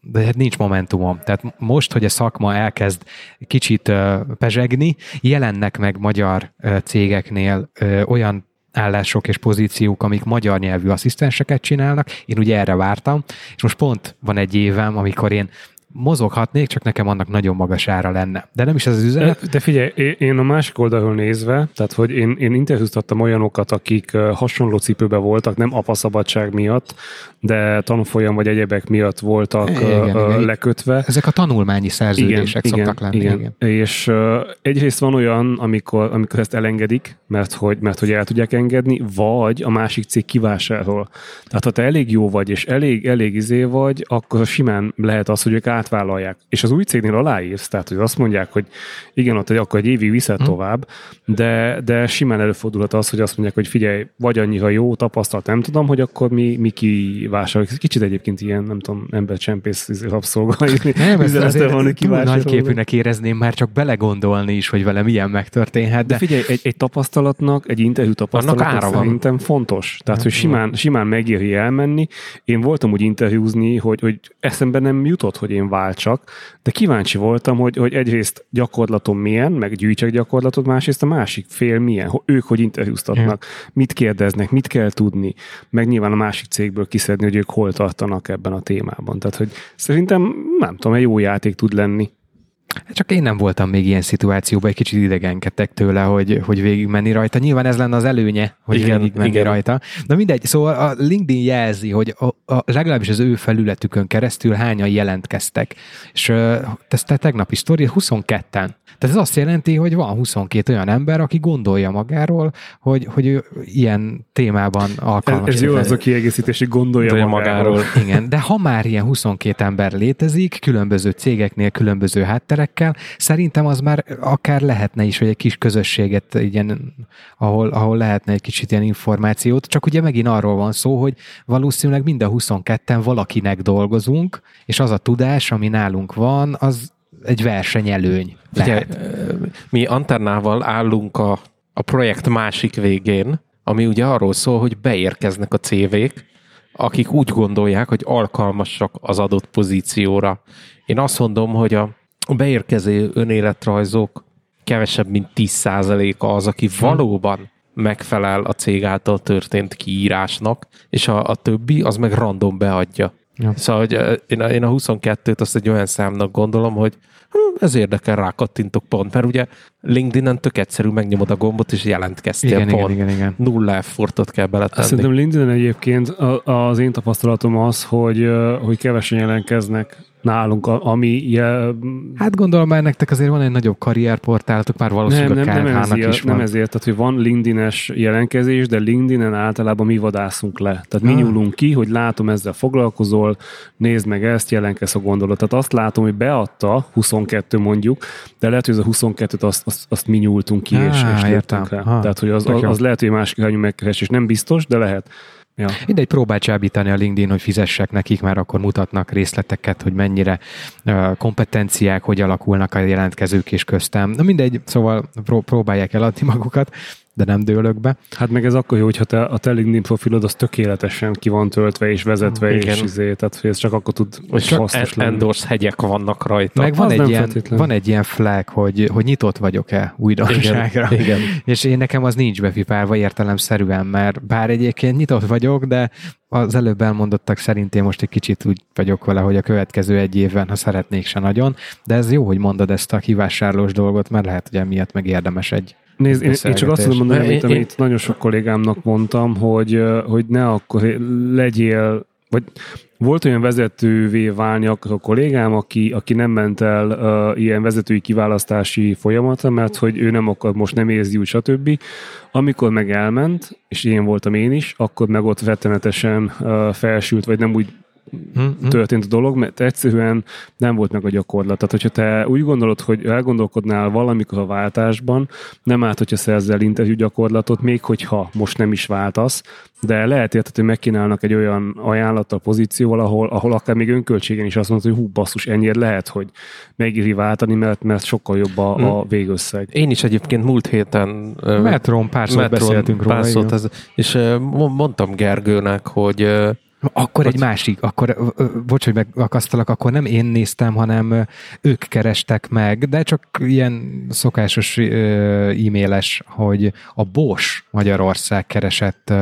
de hát nincs momentumom. Tehát most, hogy a szakma elkezd kicsit pezsegni, jelennek meg magyar cégeknél olyan állások és pozíciók, amik magyar nyelvű asszisztenseket csinálnak. Én ugye erre vártam, és most pont van egy évem, amikor én mozoghatnék, csak nekem annak nagyon magas ára lenne. De nem is ez az üzenet. De figyelj, én a másik oldalról nézve, tehát hogy én interjúztattam olyanokat, akik hasonló cipőben voltak, nem apaszabadság miatt, de tanfolyam vagy egyebek miatt voltak igen, lekötve. Ezek a tanulmányi szerződések szoktak lenni. Igen. És egyrészt van olyan, amikor ezt elengedik, mert hogy el tudják engedni, vagy a másik cég kivásárol. Tehát ha te elég jó vagy, és elég izé vagy, akkor simán lehet az, hogy ők átvállalják. És az új cégnél aláírsz, tehát hogy azt mondják, hogy igen, ott akkor egy évig viszed tovább, de simán előfordulhat az, hogy azt mondják, hogy figyelj, vagy annyira jó tapasztalt, nem tudom, hogy akkor mi kivásároljuk. Kicsit egyébként ilyen, nem tudom, embercsempész rabszolgai. Nem, ez azért nagyképűnek érezném már csak belegondolni is, hogy velem ilyen megtörténhet. De figyelj, egy tapasztalatnak, egy interjú tapasztalatnak szerintem fontos. Tehát, hogy simán megéri elmenni. Én voltam úgy interjúzni, hogy eszembe nem jutott, hogy én váltsak, de kíváncsi voltam, hogy egyrészt gyakorlatom milyen, meg gyűjtsek gyakorlatot, másrészt a másik fél milyen, ők hogy interjúztatnak, mit kérdeznek, mit kell tudni, meg nyilván a másik cégből kiszedni, hogy ők hol tartanak ebben a témában. Tehát, hogy szerintem nem tudom, egy jó játék tud lenni. Csak én nem voltam még ilyen szituációban, egy kicsit idegenkedtek tőle, hogy végigmenni rajta. Nyilván ez lenne az előnye, hogy végigmenni rajta. Na mindegy, szóval a LinkedIn jelzi, hogy legalábbis az ő felületükön keresztül hányan jelentkeztek. És te tegnapi sztori, 22-en. Tehát ez azt jelenti, hogy van 22 olyan ember, aki gondolja magáról, hogy ő ilyen témában alkalmas. Ez jó az a kiegészítés, hogy gondolja magáról. Igen, de ha már ilyen 22 ember létezik, különböző cégeknél, különböző szerintem az már akár lehetne is, hogy egy kis közösséget, ilyen, ahol lehetne egy kicsit ilyen információt, csak ugye megint arról van szó, hogy valószínűleg mind a 22-en valakinek dolgozunk, és az a tudás, ami nálunk van, az egy versenyelőny lehet. Ugye, mi Antennával állunk a projekt másik végén, ami ugye arról szól, hogy beérkeznek a CV-k, akik úgy gondolják, hogy alkalmasak az adott pozícióra. Én azt mondom, hogy a beérkező önéletrajzok kevesebb, mint 10%-a az, aki valóban megfelel a cég által történt kiírásnak, és a többi az meg random beadja. Ja. Szóval hogy én a 22-t azt egy olyan számnak gondolom, hogy ez érdekel, rákattintok pont, mert ugye LinkedIn-en tök egyszerű, megnyomod a gombot, és jelentkeztél pont. Igen. Nulla effortot kell beletenni. Szerintem LinkedIn-en egyébként az én tapasztalatom az, hogy kevesen jelentkeznek nálunk, ami... Hát gondolom már nektek azért van egy nagyobb karrierportálatok, már valószínűleg KNH-nak is van. Nem ezért, tehát hogy van LinkedIn-es jelentkezés, de LinkedIn-en általában mi vadászunk le. Tehát mi nyúlunk ki, hogy látom, ezzel foglalkozol, nézd meg ezt, jelentkez a gondolat. Tehát azt látom, hogy beadta 22 mondjuk, de lehet, hogy ez a 22-t azt mi nyúltunk ki, és léptünk rá. Tehát hogy az lehet, hogy másik hányú megkeres, és nem biztos, de lehet. Ja. Mindegy, próbál csábítani a LinkedIn, hogy fizessek nekik, mert akkor mutatnak részleteket, hogy mennyire kompetenciák, hogy alakulnak a jelentkezők és köztem. Na mindegy, szóval próbálják eladni magukat, de nem dőlök be. Hát meg ez akkor jó, hogyha te, a te LinkedIn profilod az tökéletesen ki van töltve és vezetve, és izé, tehát ez csak akkor tud hasznos lenni. Endorse hegyek vannak rajta. Meg van egy ilyen flag, hogy nyitott vagyok-e újdonságra. Igen. És én nekem az nincs befipálva értelemszerűen, mert bár egyébként nyitott vagyok, de az előbb elmondottak szerint én most egy kicsit úgy vagyok vele, hogy a következő egy évben, ha szeretnék, se nagyon, de ez jó, hogy mondod ezt a kivásárlós dolgot, mert lehet, hogy emiatt meg érdemes egy. Nézd, én csak azt tudom mondani, amit itt nagyon sok kollégámnak mondtam, hogy ne akkor legyél, vagy volt olyan vezetővé válni akkor a kollégám, aki nem ment el ilyen vezetői kiválasztási folyamatra, mert hogy ő nem akar, most nem érzi úgy, stb. Amikor meg elment, és ilyen voltam én is, akkor meg ott rettenetesen felsült, vagy nem úgy történt a dolog, mert egyszerűen nem volt meg a gyakorlat. Tehát, hogyha te úgy gondolod, hogy elgondolkodnál valamikor a váltásban, nem árt, hogyha szerzel interjú gyakorlatot, még hogyha most nem is váltasz, de lehet érted, hogy megkínálnak egy olyan ajánlattal, pozícióval, ahol akár még önköltségen is azt mondod, hogy basszus, ennyire lehet, hogy megéri váltani, mert sokkal jobb a végösszeg. Én is egyébként múlt héten Metron pár szót beszéltünk róla. És mondtam Gergőnek, hogy Akkor egy másik, akkor, bocs, hogy megakasztalak, akkor nem én néztem, hanem ők kerestek meg, de csak ilyen szokásos e-mailes, hogy a Bosch Magyarország keresett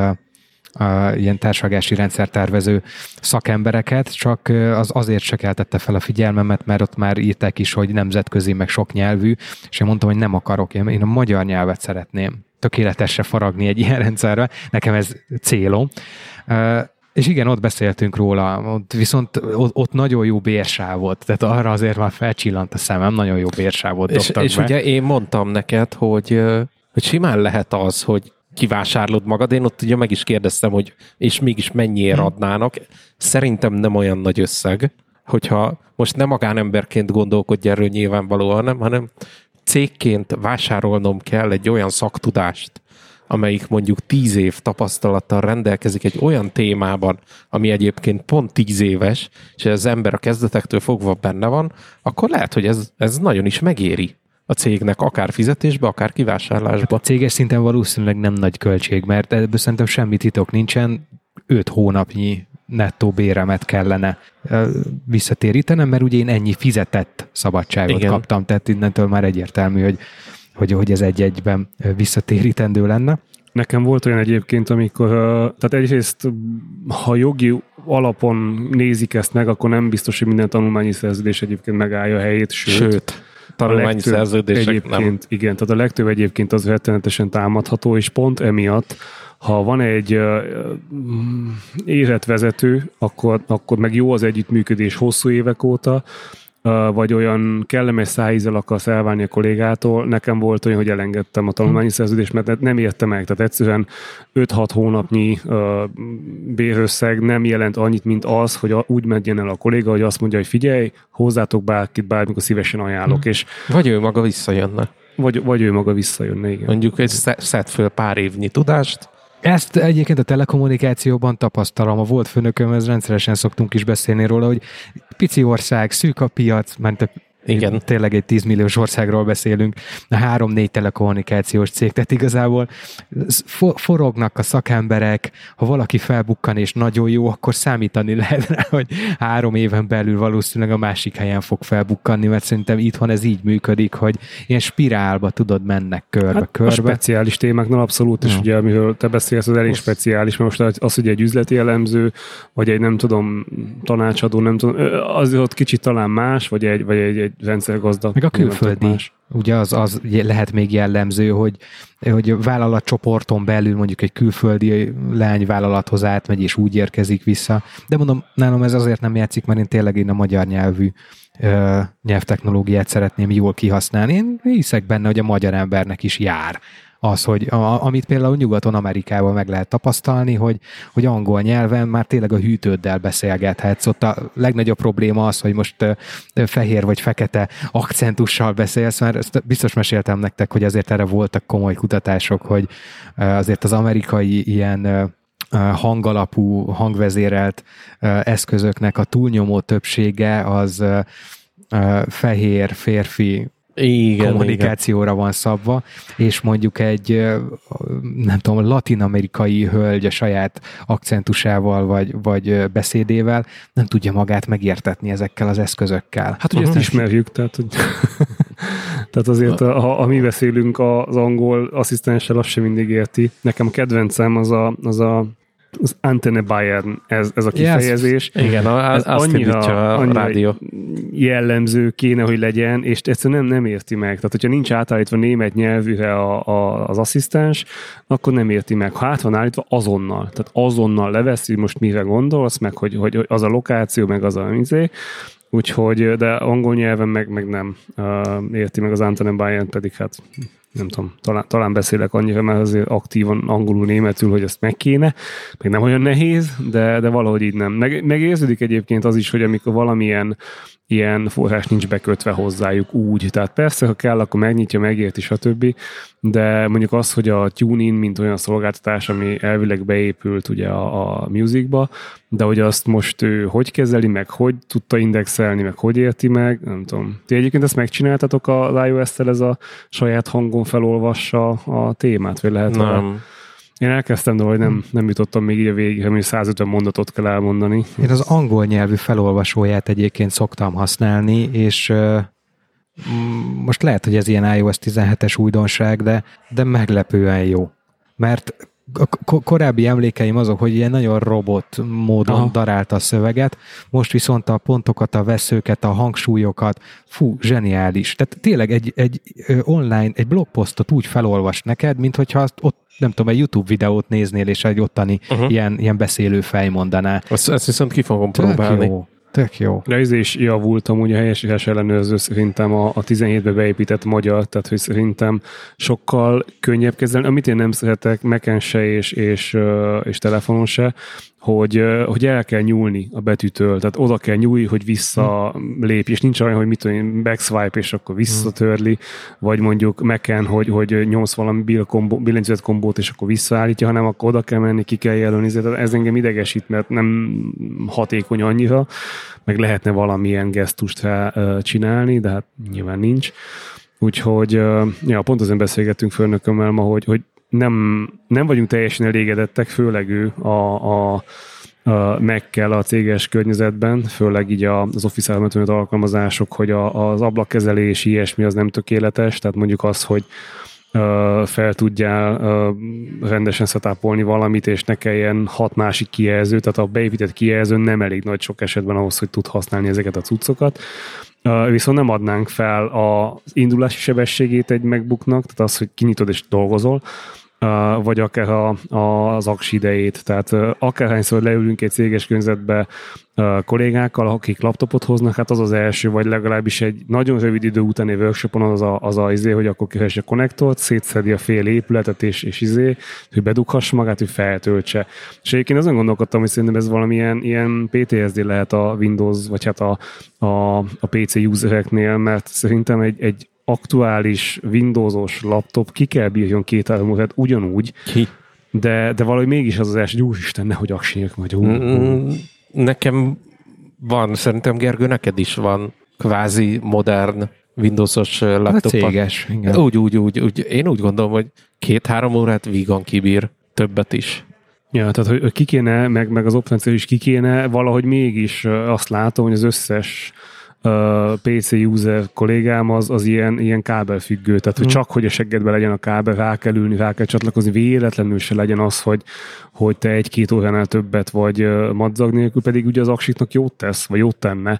ilyen társalgási rendszertervező szakembereket, csak az azért se keltette fel a figyelmemet, mert ott már írták is, hogy nemzetközi, meg sok nyelvű, és én mondtam, hogy nem akarok, én a magyar nyelvet szeretném tökéletesre faragni egy ilyen rendszerre, nekem ez célom. És igen, ott beszéltünk róla, viszont ott nagyon jó bérsáv volt, tehát arra azért már felcsillant a szemem, nagyon jó bérsávot dobtak és be. És ugye én mondtam neked, hogy simán lehet az, hogy kivásárlod magad, én ott ugye meg is kérdeztem, hogy és mégis mennyiért adnának. Szerintem nem olyan nagy összeg, hogyha most nem magánemberként gondolkodj erről nyilvánvalóan, hanem cégként vásárolnom kell egy olyan szaktudást, amelyik mondjuk 10 év tapasztalattal rendelkezik egy olyan témában, ami egyébként pont 10 éves, és az ember a kezdetektől fogva benne van, akkor lehet, hogy ez nagyon is megéri a cégnek, akár fizetésbe, akár kivásárlásba. A céges szinten valószínűleg nem nagy költség, mert ebből szerintem semmi titok nincsen, 5 hónapnyi nettó béremet kellene visszatérítenem, mert ugye én ennyi fizetett szabadságot igen. kaptam, tehát innentől már egyértelmű, hogy ez egy-egyben visszatérítendő lenne. Nekem volt olyan egyébként, amikor, tehát egyrészt, ha jogi alapon nézik ezt meg, akkor nem biztos, hogy minden tanulmányi szerződés egyébként megállja a helyét, sőt tanulmányi szerződések nem. Igen, tehát a legtöbb egyébként az rettenetesen támadható, és pont emiatt, ha van egy érett vezető, akkor meg jó az együttműködés hosszú évek óta, vagy olyan kellemes szájízzel akarsz elválni a kollégától. Nekem volt olyan, hogy elengedtem a tanulmányi szerződést, mert nem érte meg. Tehát egyszerűen 5-6 hónapnyi bérösszeg nem jelent annyit, mint az, hogy úgy menjen el a kolléga, hogy azt mondja, hogy figyelj, hozzátok bárkit, bármikor szívesen ajánlok. És vagy ő maga visszajönne. Vagy ő maga visszajönne, igen. Mondjuk egy szed föl pár évnyi tudást. Ezt egyébként a telekommunikációban tapasztalom. A volt főnökömhez rendszeresen szoktunk is beszélni róla, hogy pici ország, szűk a piac, mert igen. tényleg egy 10 milliós országról beszélünk, 3-4 telekommunikációs cég, tehát igazából forognak a szakemberek, ha valaki felbukkan és nagyon jó, akkor számítani lehet rá, hogy 3 éven belül valószínűleg a másik helyen fog felbukkanni, mert szerintem itthon ez így működik, hogy ilyen spirálba tudod, mennek körbe-körbe. Hát a speciális témáknál abszolút is, ugye, amiről te beszélsz, az elég speciális, mert most az, hogy egy üzleti elemző, vagy egy nem tudom, tanácsadó, nem tudom, az ott kicsit talán más, vagy egy rendszergazda. Meg a külföldi. Ugye az lehet még jellemző, hogy vállalatcsoporton belül mondjuk egy külföldi lány vállalathoz átmegy, és úgy érkezik vissza. De mondom, nálam ez azért nem játszik, mert én tényleg a magyar nyelvű nyelvtechnológiát szeretném jól kihasználni. Én hiszek benne, hogy a magyar embernek is jár az, hogy amit például nyugaton Amerikában meg lehet tapasztalni, hogy angol nyelven már tényleg a hűtőddel beszélgethetsz. Ott a legnagyobb probléma az, hogy most fehér vagy fekete akcentussal beszélsz, mert ezt biztos meséltem nektek, hogy azért erre voltak komoly kutatások, hogy azért az amerikai ilyen hangalapú, hangvezérelt eszközöknek a túlnyomó többsége az fehér, férfi, igen, kommunikációra igen. van szabva, és mondjuk egy, nem tudom, latin-amerikai hölgy a saját akcentusával vagy beszédével nem tudja magát megértetni ezekkel az eszközökkel. Hát ugye ezt ismerjük, tehát, tehát azért ha mi beszélünk az angol asszisztenssel, azt sem mindig érti. Nekem a kedvencem az Antenne Bayern, ez a kifejezés. Yes. Igen, azt indítja a rádió. Jellemző kéne, hogy legyen, és egyszerűen nem érti meg. Tehát, hogyha nincs átállítva német nyelvűre az asszisztens, akkor nem érti meg. Ha át van állítva, azonnal. Tehát azonnal leveszi, most mire gondolsz, meg hogy az a lokáció, meg az a mizé. Úgyhogy, de angol nyelven meg nem érti meg az Antenne Bayern, pedig hát nem tudom, talán beszélek annyira, mert azért aktívan angolul, németül, hogy ezt meg kéne, meg nem olyan nehéz, de valahogy így nem. Megérződik egyébként az is, hogy amikor valamilyen ilyen forrás nincs bekötve hozzájuk úgy. Tehát persze, ha kell, akkor megnyitja, megérti, stb. De mondjuk az, hogy a TuneIn, mint olyan szolgáltatás, ami elvileg beépült ugye a musicba, de hogy azt most ő hogy kezeli, meg hogy tudta indexelni, meg hogy érti meg, nem tudom. Ti egyébként ezt megcsináltatok az iOS-tel, ez a saját hangon felolvassa a témát, vagy lehet? Nem. Én elkezdtem, de hogy nem jutottam még így a végig, hogy 150 mondatot kell elmondani. Én az angol nyelvű felolvasóját egyébként szoktam használni, és most lehet, hogy ez ilyen iOS 17-es újdonság, de meglepően jó. Mert a korábbi emlékeim azok, hogy ilyen nagyon robot módon darálta a szöveget, most viszont a pontokat, a veszőket, a hangsúlyokat, fú, zseniális. Tehát tényleg egy blogposztot úgy felolvas neked, mint hogyha azt ott, nem tudom, egy YouTube videót néznél, és egy ottani ilyen beszélő fej mondaná. Ezt viszont ki fogom próbálni. Tök jó. De ez is javult amúgy a helyesítés ellenőrző szerintem a 17-be beépített magyar, tehát hogy szerintem sokkal könnyebb kezelni. Amit én nem szeretek, Mac-en se és telefonon se, hogy el kell nyúlni a betűtől, tehát oda kell nyúlni, hogy visszalépj, és nincs olyan, hogy mit tudom, backswipe, és akkor visszatörli, vagy mondjuk Mac-en, hogy nyomsz valami billentyűzet kombót, és akkor visszaállítja, hanem akkor oda kell menni, ki kell jelölni, tehát ez engem idegesít, mert nem hatékony annyira, meg lehetne valamilyen gesztust csinálni, de hát nyilván nincs. Úgyhogy ja, pont azon beszélgettünk főnökömmel ma, hogy nem vagyunk teljesen elégedettek, főleg ő a Mac-kel a céges környezetben, főleg így az Office 365 alkalmazások, hogy az ablakkezelés, ilyesmi az nem tökéletes, tehát mondjuk az, hogy fel tudjál rendesen szetápolni valamit, és ne kelljen 6 másik kijelző, tehát a beépített kijelző nem elég nagy sok esetben ahhoz, hogy tud használni ezeket a cuccokat. Viszont nem adnánk fel az indulási sebességét egy MacBooknak, tehát az, hogy kinyitod és dolgozol, vagy akár az aksi idejét. Tehát akárhányszor leülünk egy céges környezetbe kollégákkal, akik laptopot hoznak, hát az az első, vagy legalábbis egy nagyon rövid idő utáni workshopon az, hogy akkor kövesse a konnektort, szétszedi a fél épületet, és hogy bedughass magát, hogy feltöltse. És egyébként azon gondolkodtam, hogy szerintem ez valamilyen ilyen PTSD lehet a Windows, vagy hát a PC usereknél, mert szerintem egy aktuális Windowsos laptop ki kell bírjon 2-3 órát ugyanúgy, de valahogy mégis az első, hogy úristen, nehogy aksinyök majd. Nekem van, szerintem Gergő, neked is van kvázi modern Windowsos laptop. Céges, igen. Úgy. Én úgy gondolom, hogy 2-3 órát vígan kibír, többet is. Ja, tehát hogy ki kéne, meg az oprendszer is ki kéne, valahogy mégis azt látom, hogy az összes PC user kollégám az ilyen kábelfüggő, tehát hogy csak hogy a seggedben legyen a kábel, rá kell ülni, rá kell csatlakozni, véletlenül se legyen az, hogy te 1-2 óránál többet vagy madzag nélkül, pedig ugye az aksiknak jót tesz, vagy jót tenne,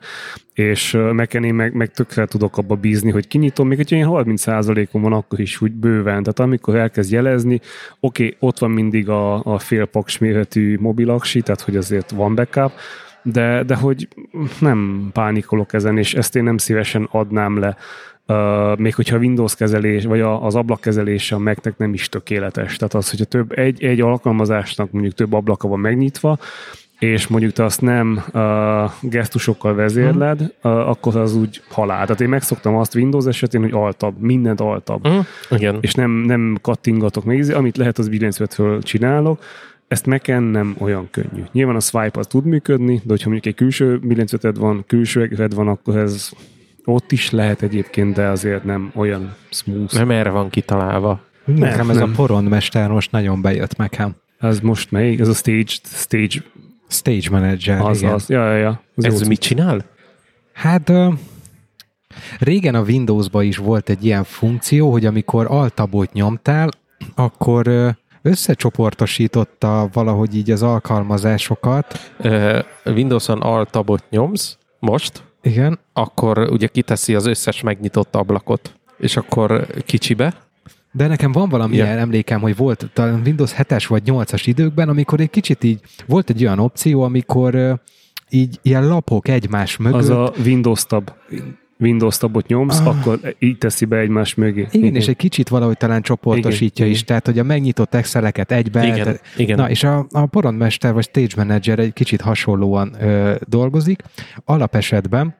és Mac-en meg tökre tudok abba bízni, hogy kinyitom, még hogyha ilyen 30%-on van, akkor is úgy bőven, tehát amikor elkezd jelezni, oké, ott van mindig a fél paks méretű mobil aksi, tehát hogy azért van backup, De hogy nem pánikolok ezen, és ezt én nem szívesen adnám le, még hogyha a Windows kezelés, vagy az ablakkezelése a Mac-nek nem is tökéletes. Tehát az, hogyha több egy alkalmazásnak mondjuk több ablaka van megnyitva, és mondjuk te azt nem gesztusokkal vezérled, akkor az úgy halál. Tehát én megszoktam azt Windows esetén, hogy altabb, mindent altabb. Igen. És nem kattingatok meg, amit lehet, az billentyűzetről csinálok. Ezt Mac-en nem olyan könnyű. Nyilván a swipe az tud működni, de hogyha mondjuk egy külső billentyűzeted van, külsőed van, akkor ez ott is lehet egyébként, de azért nem olyan smooth. Nem erre van kitalálva. Nekem ez a porondmester most nagyon bejött nekem. Ez most melyik? Ez a Stage Manager, az, igen. Az. Ja. Az ez mit csinál? Hát régen a Windowsban is volt egy ilyen funkció, hogy amikor Alt-tabot nyomtál, akkor összecsoportosította valahogy így az alkalmazásokat. Windowson Alt-tabot nyomsz most, igen, akkor ugye kiteszi az összes megnyitott ablakot, és akkor kicsibe. De nekem van valamilyen emlékem, hogy volt talán Windows 7-es vagy 8-as időkben, amikor egy kicsit így volt egy olyan opció, amikor így ilyen lapok egymás mögött. Az a Windows tabot nyomsz, akkor így teszi be egymás mögé. Igen, és egy kicsit valahogy talán csoportosítja is, tehát hogy a megnyitott Exceleket egyben. Igen. Na, és a porondmester vagy Stage Manager egy kicsit hasonlóan dolgozik. Alapesetben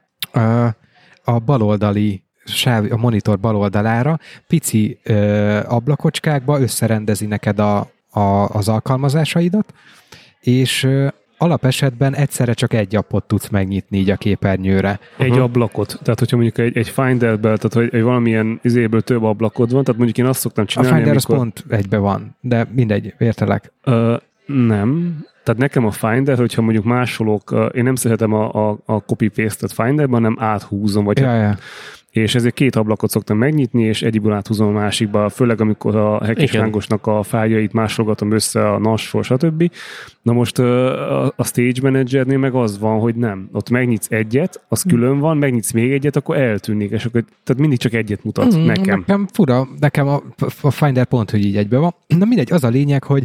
a baloldali sáv, a monitor baloldalára pici ablakocskákba összerendezi neked az alkalmazásaidat, és alapesetben egyszerre csak egy appot tudsz megnyitni így a képernyőre. Egy ablakot. Tehát, hogyha mondjuk egy Finderben, tehát hogy valamilyen izéből több ablakod van, tehát mondjuk én azt szoktam csinálni, a Finder az pont egybe van, de mindegy, értelek. Nem. Tehát nekem a Finder, hogyha mondjuk másolok, én nem szeretem a copy-paste-et Finderben, hanem áthúzom, vagy... Ja. És ezért két ablakot szoktam megnyitni, és egyikből áthúzom a másikba, főleg amikor a hekes lángosnak a fájljait másolgatom össze a NAS-ról, stb. Na most a Stage Managernél meg az van, hogy nem. Ott megnyitsz egyet, az külön van, megnyitsz még egyet, akkor eltűnik, és akkor tehát mindig csak egyet mutat nekem. Nekem fura, nekem a Finder pont, hogy így egyben van. Na mindegy, az a lényeg, hogy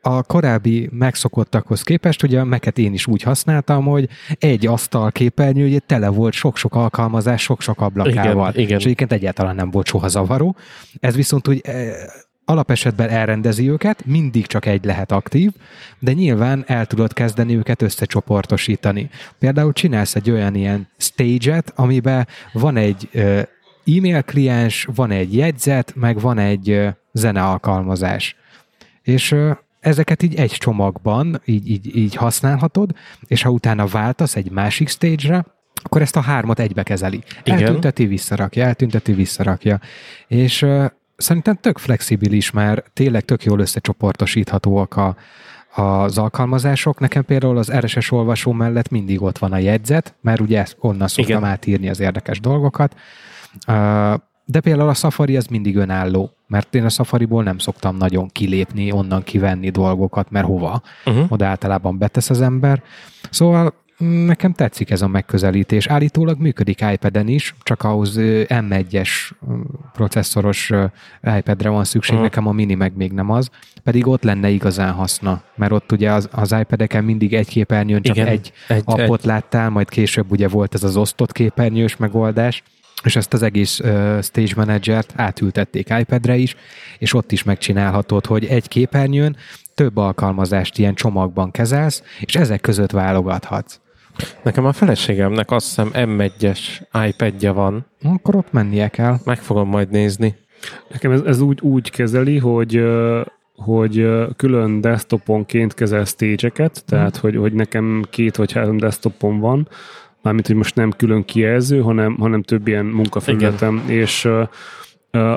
a korábbi megszokottakhoz képest, ugye a Mac-et én is úgy használtam, hogy egy asztal képernyőjét tele volt sok-sok alkalmazás, sok-sok ablakával. Igen. És egyébként egyáltalán nem volt soha zavaró. Ez viszont hogy alapesetben elrendezi őket, mindig csak egy lehet aktív, de nyilván el tudod kezdeni őket összecsoportosítani. Például csinálsz egy olyan ilyen stage-et, amiben van egy e-mail kliens, van egy jegyzet, meg van egy zene alkalmazás. És ezeket így egy csomagban így használhatod, és ha utána váltasz egy másik stage-re, akkor ezt a hármat egybe kezeli. Igen. Eltünteti, visszarakja. És szerintem tök flexibilis, mert tényleg tök jól összecsoportosíthatóak az alkalmazások. Nekem például az RSS olvasó mellett mindig ott van a jegyzet, mert ugye onnan szoktam átírni az érdekes dolgokat. De például a Safari az mindig önálló, mert én a Safariból nem szoktam nagyon kilépni, onnan kivenni dolgokat, mert hova? Oda általában betesz az ember. Szóval nekem tetszik ez a megközelítés. Állítólag működik iPad-en is, csak ahhoz M1-es processzoros iPad-re van szükség, nekem a mini meg még nem az, pedig ott lenne igazán haszna, mert ott ugye az iPad-eken mindig egy képernyőn csak egy appot láttál, majd később ugye volt ez az osztott képernyős megoldás, és ezt az egész Stage Managert átültették iPad-re is, és ott is megcsinálhatod, hogy egy képernyőn több alkalmazást ilyen csomagban kezelsz, és ezek között válogathatsz. Nekem a feleségemnek azt hiszem M1-es iPad-ja van. Akkor ott mennie kell. Meg fogom majd nézni. Nekem ez úgy kezeli, hogy külön desktoponként kezel stage-eket, tehát hogy nekem 2 vagy 3 desktopon van, mármint, hogy most nem külön kijelző, hanem több ilyen munkafelületem, és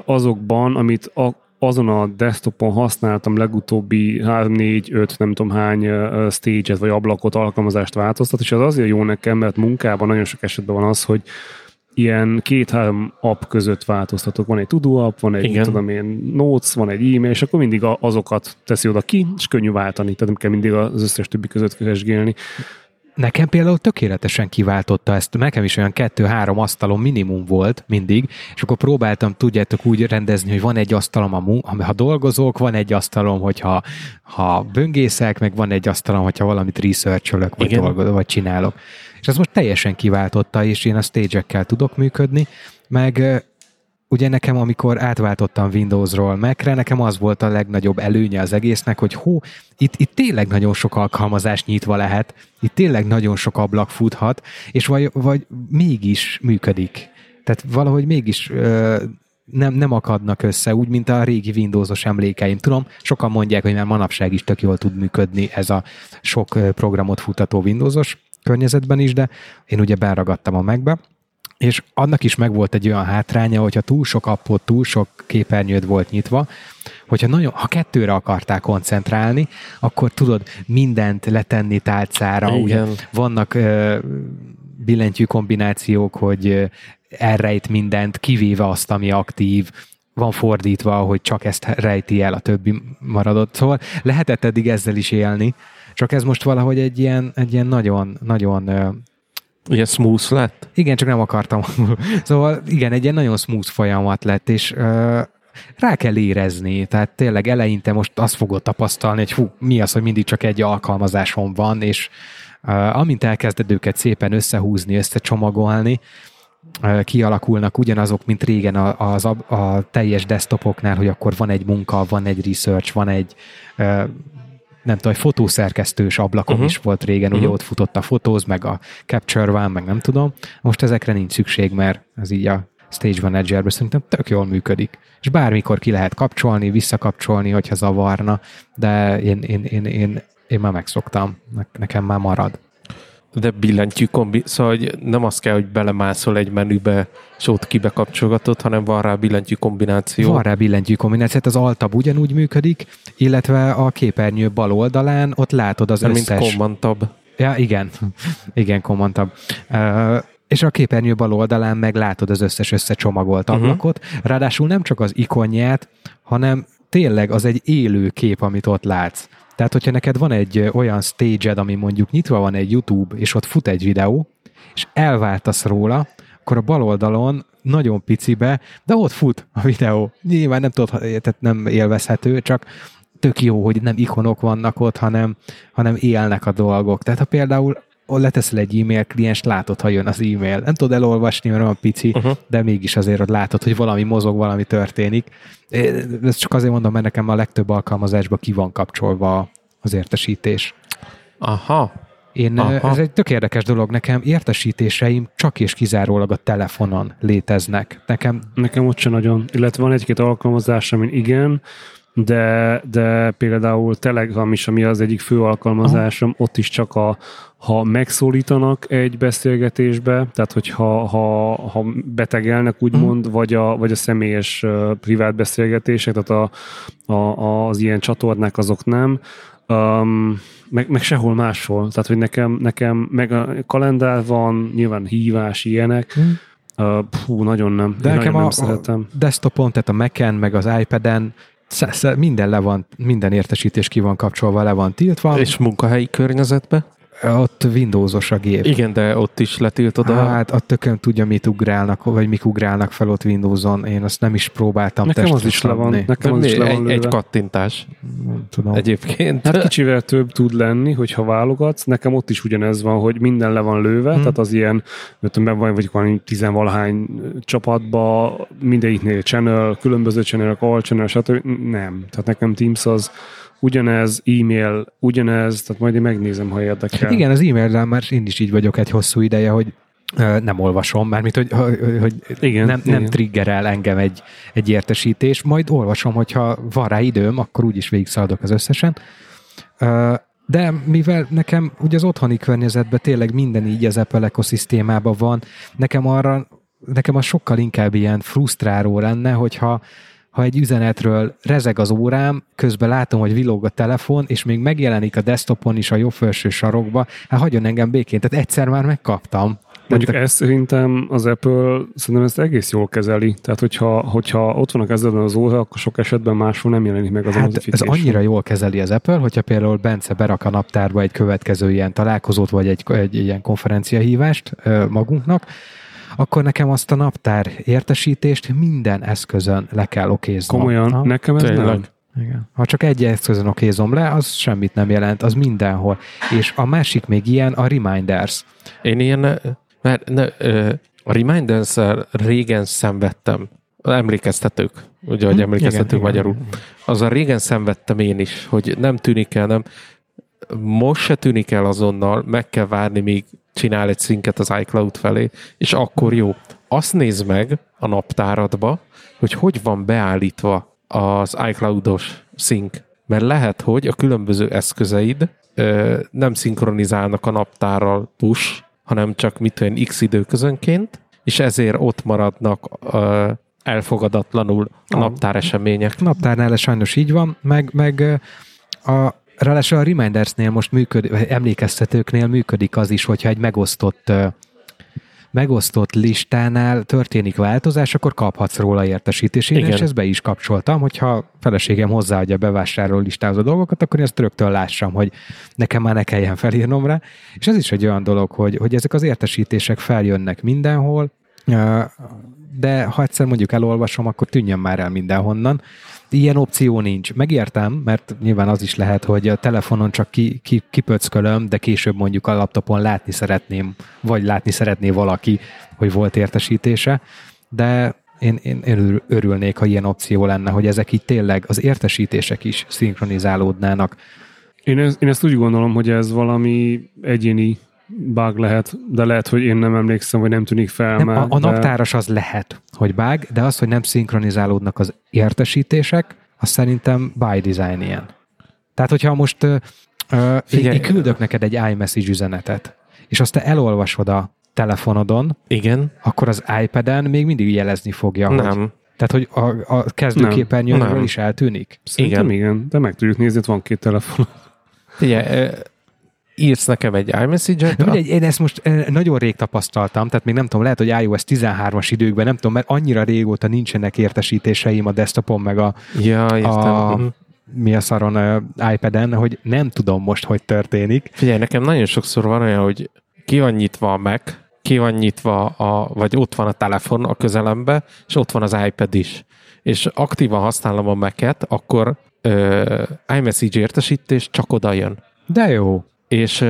azokban, amit azon a desktopon használtam legutóbbi 3, 4, 5, nem tudom hány stage-et vagy ablakot, alkalmazást változtat, és az azért jó nekem, mert munkában nagyon sok esetben van az, hogy ilyen 2-3 app között változtatok. Van egy to-do app, van egy notes, van egy e-mail, és akkor mindig azokat teszi oda ki, és könnyű váltani, tehát nem kell mindig az összes többi között keresgélni. Nekem például tökéletesen kiváltotta ezt, nekem is olyan 2-3 asztalom minimum volt mindig, és akkor próbáltam, tudjátok, úgy rendezni, hogy van egy asztalom, ha dolgozok, van egy asztalom, hogyha böngészek, meg van egy asztalom, hogyha valamit research-ölök, vagy dolgozok, vagy csinálok. És az most teljesen kiváltotta, és én a stage-ekkel tudok működni, meg... Ugye nekem, amikor átváltottam Windowsról Macre, nekem az volt a legnagyobb előnye az egésznek, hogy itt tényleg nagyon sok alkalmazás nyitva lehet, itt tényleg nagyon sok ablak futhat, és vagy mégis működik. Tehát valahogy mégis nem akadnak össze, úgy, mint a régi Windowsos emlékeim. Tudom, sokan mondják, hogy már manapság is tök jól tud működni ez a sok programot futató Windowsos környezetben is, de én ugye beragadtam a Macbe, és annak is megvolt egy olyan hátránya, hogyha túl sok appot, túl sok képernyőd volt nyitva, hogyha ha 2-re akartál koncentrálni, akkor tudod mindent letenni tálcára. Ugye, vannak billentyű kombinációk, hogy elrejt mindent, kivéve azt, ami aktív, van fordítva, hogy csak ezt rejti el, a többi maradott. Szóval lehetett eddig ezzel is élni, csak ez most valahogy egy ilyen nagyon, nagyon... Ugye smooth lett? Igen, csak nem akartam. Szóval igen, egy ilyen nagyon smooth folyamat lett, és rá kell érezni. Tehát tényleg eleinte most azt fogod tapasztalni, hogy mi az, hogy mindig csak egy alkalmazásom van, és amint elkezded őket szépen összehúzni, összecsomagolni, kialakulnak ugyanazok, mint régen a teljes desktopoknál, hogy akkor van egy munka, van egy research, van egy... nem tudom, egy fotószerkesztős ablakom is volt régen, ugye ott futott a fotóz, meg a Capture One, meg nem tudom. Most ezekre nincs szükség, mert ez így a Stage Managerbe szerintem tök jól működik. És bármikor ki lehet kapcsolni, visszakapcsolni, hogyha zavarna, de én már megszoktam, nekem már marad. De szóval nem az kell, hogy belemászol egy menübe, és ott kibekapcsolgatod, hanem van rá billentyű kombináció. Van rá billentyű kombináció, az altab ugyanúgy működik, illetve a képernyő bal oldalán ott látod az összes... Mint Command Tab. Ja, igen. Igen, Command Tab. És a képernyő bal oldalán meg látod az összes összecsomagolt ablakot. Ráadásul nem csak az ikonját, hanem tényleg az egy élő kép, amit ott látsz. Tehát, hogyha neked van egy olyan stage-ed, ami mondjuk nyitva van egy YouTube, és ott fut egy videó, és elváltasz róla, akkor a bal oldalon nagyon picibe, de ott fut a videó. Nyilván nem tudod, tehát nem élvezhető, csak tök jó, hogy nem ikonok vannak ott, hanem élnek a dolgok. Tehát ha például leteszel egy e-mail klienst, látod, ha jön az e-mail. Nem tudod elolvasni, mert olyan pici, de mégis azért ott látod, hogy valami mozog, valami történik. Ezt csak azért mondom, mert nekem a legtöbb alkalmazásban ki van kapcsolva az értesítés. Ez egy tök érdekes dolog nekem. Értesítéseim csak és kizárólag a telefonon léteznek. Nekem ott sem nagyon. Illetve van egy-két alkalmazás, amin igen, de például Telegram is, ami az egyik fő alkalmazásom, ott is csak ha megszólítanak egy beszélgetésbe, tehát hogyha ha betegelnek, úgymond, vagy a személyes privát beszélgetések, tehát az ilyen csatornák azok nem, meg sehol máshol. Tehát, hogy nekem meg a kalendár van, nyilván hívás, ilyenek, nagyon nem. De nekem a desktopon, tehát a Mac-en, meg az iPad-en minden értesítés ki van kapcsolva, le van tiltva. És munkahelyi környezetbe? Ott Windowsos a gép. Igen, de ott is letiltod a... Hát a tököm tudja, mik ugrálnak fel ott Windowson. Én azt nem is próbáltam testről. Nekem az is le van lőve. Egy kattintás. Tudom. Egyébként. Hát kicsivel több tud lenni, hogyha válogatsz. Nekem ott is ugyanez van, hogy minden le van lőve, tehát az ilyen, ötömben vagy 10-valahány csapatba, mindegyiknél channel, különböző channelek, all channel, stb. Nem. Tehát nekem Teams az ugyanez, e-mail, ugyanez, tehát majd én megnézem, ha érdekel. Igen, az e-mailrel már én is így vagyok egy hosszú ideje, hogy nem olvasom, mármint, hogy igen, nem triggerel engem egy értesítés, majd olvasom, hogyha van rá időm, akkor úgyis végigszaladok az összesen. De mivel nekem ugye az otthoni környezetben tényleg minden így az Apple ekoszisztémában van, nekem az sokkal inkább ilyen frusztráló lenne, hogyha egy üzenetről rezeg az órám, közben látom, hogy villog a telefon, és még megjelenik a desktopon is a jobb felső sarokba, hagyjon engem békén, tehát egyszer már megkaptam. Mondjuk ezt szerintem az Apple ezt egész jól kezeli. Tehát, hogyha ott van a kezdetben az óra, akkor sok esetben máshol nem jelenik meg az notification. Ez annyira jól kezeli az Apple, hogyha például Bence berak a naptárba egy következő ilyen találkozót, vagy egy ilyen konferenciahívást magunknak, akkor nekem azt a naptár értesítést minden eszközön le kell okéznom. Komolyan, nekem ez nem. Igen. Ha csak egy eszközön okézom le, az semmit nem jelent, az mindenhol. És a másik még ilyen, a reminders. Én a reminders-szel régen szenvedtem. Emlékeztetők. Ugye, hogy emlékeztetők magyarul. Igen. Az a régen szenvedtem én is, hogy nem tűnik el, nem. Most se tűnik el azonnal, meg kell várni, míg csinál egy szinket az iCloud felé, és akkor jó. Azt nézd meg a naptáradba, hogy van beállítva az iCloud-os szink. Mert lehet, hogy a különböző eszközeid nem szinkronizálnak a naptárral push, hanem csak x időközönként, és ezért ott maradnak elfogadatlanul a naptár események. Naptárnál sajnos így van, meg a ráadásul a Remindersnél most emlékeztetőknél működik az is, hogyha egy megosztott listánál történik változás, akkor kaphatsz róla értesítést. És ezt be is kapcsoltam, hogyha feleségem hozzáadja bevásárló listához a dolgokat, akkor én ezt rögtön lássam, hogy nekem már ne kelljen felírnom rá. És ez is egy olyan dolog, hogy ezek az értesítések feljönnek mindenhol, de ha egyszer mondjuk elolvasom, akkor tűnjön már el mindenhonnan. Ilyen opció nincs. Megértem, mert nyilván az is lehet, hogy a telefonon csak kipöckölöm, de később mondjuk a laptopon látni szeretném, vagy látni szeretné valaki, hogy volt értesítése, de én örülnék, ha ilyen opció lenne, hogy ezek így tényleg az értesítések is szinkronizálódnának. Én ezt úgy gondolom, hogy ez valami egyéni bug lehet, de lehet, hogy én nem emlékszem, vagy nem tűnik fel. Nem, már. A naptáros az lehet, hogy bug, de az, hogy nem szinkronizálódnak az értesítések, az szerintem by design ilyen. Tehát, hogyha most én küldök neked egy iMessage üzenetet, és azt te elolvasod a telefonodon, igen, akkor az iPad-en még mindig jelezni fogja. Nem. Hogy, tehát, hogy a kezdőképernyőről is eltűnik? Szerintem igen, de meg tudjuk nézni, van két telefon. Igen, írsz nekem egy iMessage-et? Én ezt most nagyon rég tapasztaltam, tehát még nem tudom, lehet, hogy iOS 13-as időkben, nem tudom, mert annyira régóta nincsenek értesítéseim a desktopon, meg mi a szaron iPad-en, hogy nem tudom most, hogy történik. Figyelj, nekem nagyon sokszor van olyan, hogy ki van nyitva a Mac, ki van nyitva, vagy ott van a telefon a közelembe, és ott van az iPad is. És aktívan használom a Mac-et, akkor iMessage értesítés csak oda jön. De jó. És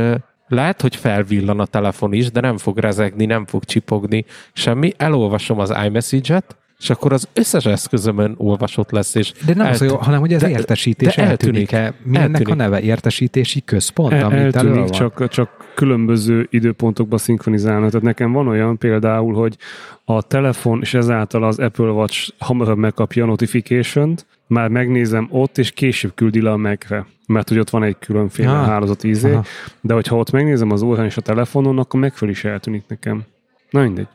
lehet, hogy felvillan a telefon is, de nem fog rezegni, nem fog csipogni, semmi. Elolvasom az iMessage-et, és akkor az összes eszközömön olvasott lesz. És de nem az, hanem hogy ez értesítés eltűnik-e? Mi ennek a neve? Értesítési központ? Eltűnik, csak különböző időpontokba szinkronizálnak. Tehát nekem van olyan például, hogy a telefon és ezáltal az Apple Watch hamarabb megkapja a notification-t, már megnézem ott, és később küldi le a Mac-re, mert hogy ott van egy különféle hálózat ízé, de hogyha ott megnézem az órán és a telefonon, akkor megfelelő is eltűnik nekem. Na mindegy.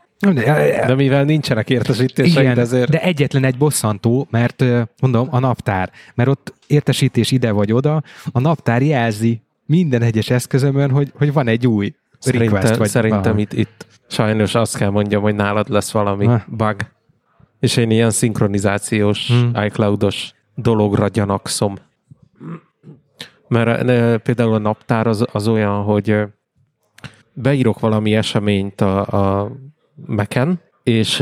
De mivel nincsenek értesítéseid, ezért... De egyetlen egy bosszantó, mert mondom, a naptár. Mert ott értesítés ide vagy oda, a naptár jelzi minden egyes eszközömön, hogy van egy új request. Vagy szerintem itt sajnos azt kell mondjam, hogy nálad lesz valami bug. És én ilyen szinkronizációs, iCloud-os dologra gyanakszom. Mert például a naptár az olyan, hogy beírok valami eseményt a Mac-en, és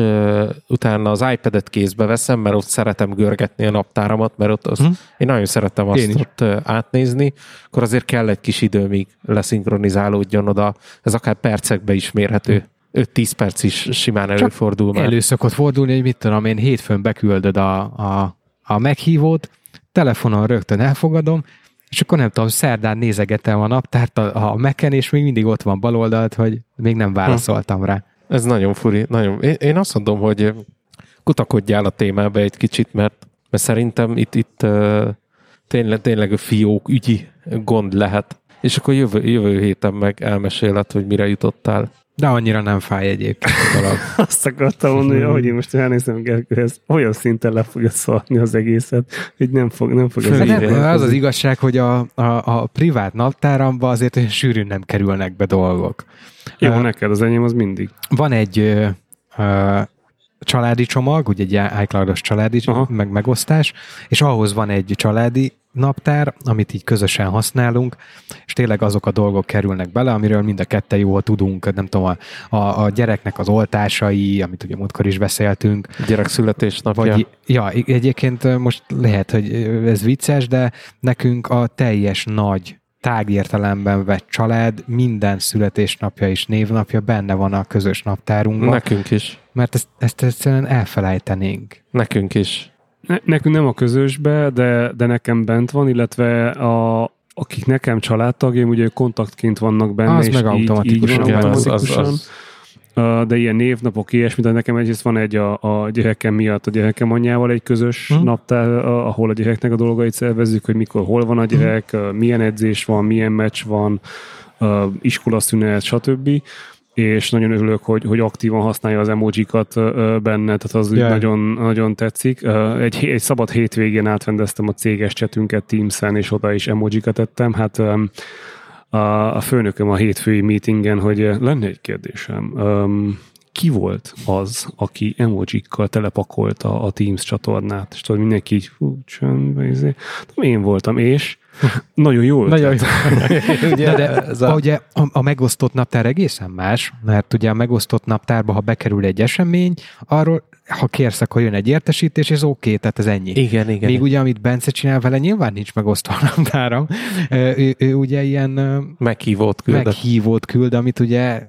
utána az iPad-et kézbe veszem, mert ott szeretem görgetni a naptáramat, mert ott én nagyon szeretem azt ott átnézni, akkor azért kell egy kis idő, míg leszinkronizálódjon oda. Ez akár percekbe is mérhető. 5-10 perc is simán előfordul. Csak már. Elő szokott fordulni, hogy mit tudom én, hétfőn beküldöd a meghívót, telefonon rögtön elfogadom, és akkor nem tudom, szerdán nézegetem a naptárt a Mac-en, és még mindig ott van baloldalt, hogy még nem válaszoltam rá. Ez nagyon furi. Nagyon. Én azt mondom, hogy kutakodjál a témába egy kicsit, mert szerintem itt tényleg a fiók ügyi gond lehet. És akkor jövő héten meg elmeséled, hogy mire jutottál. De annyira nem fáj egyébként. Azt akartam mondani, hogy én most elnézem Gergőhez, olyan szinten le fogja szarni az egészet, hogy nem fog az egészet. Az az igazság, hogy a privát naptáramban azért olyan sűrűn nem kerülnek be dolgok. Jó, neked az enyém az mindig. Van egy családi csomag, ugye egy iCloud-os családi megosztás, és ahhoz van egy családi naptár, amit így közösen használunk, és tényleg azok a dolgok kerülnek bele, amiről mind a ketten jól tudunk, nem tudom, a gyereknek az oltásai, amit ugye múltkor is beszéltünk. Gyerek születésnapja. Egyébként most lehet, hogy ez vicces, de nekünk a teljes nagy tágértelemben vett család, minden születésnapja és névnapja benne van a közös naptárunkban. Nekünk is. Mert ezt egyszerűen elfelejtenénk. Nekünk is. Nekünk nem a közösbe, de nekem bent van, illetve akik nekem családtagjaim, ugye kontaktként vannak benne, az és meg automatikusan. Így, de ilyen névnapok, ilyesmi, de nekem egyrészt van egy a gyerekem miatt, a gyerekem anyjával egy közös naptár, ahol a gyereknek a dolgait szervezzük, hogy mikor, hol van a gyerek, milyen edzés van, milyen meccs van, iskolaszünet, stb. És nagyon örülök, hogy aktívan használja az emojikat benne, tehát az nagyon, nagyon tetszik. Egy szabad hétvégén átrendeztem a céges csetünket Teams-en, és oda is emojikat tettem. Hát a főnököm a hétfői meetingen, hogy lenne egy kérdésem. Ki volt az, aki emojikkal telepakolta a Teams csatornát? És tudod, mindenki így, csöndbe, én voltam, és nagyon jól. Nagyon jó. Ugye a megosztott naptár egészen más, mert ugye a megosztott naptárba, ha bekerül egy esemény, arról, ha kérsz, akkor jön egy értesítés, és oké, tehát ez ennyi. Igen. Még ugye, amit Bence csinál vele, nyilván nincs megosztó naptáram. Ő ugye ilyen... Meghívót küld, amit ugye...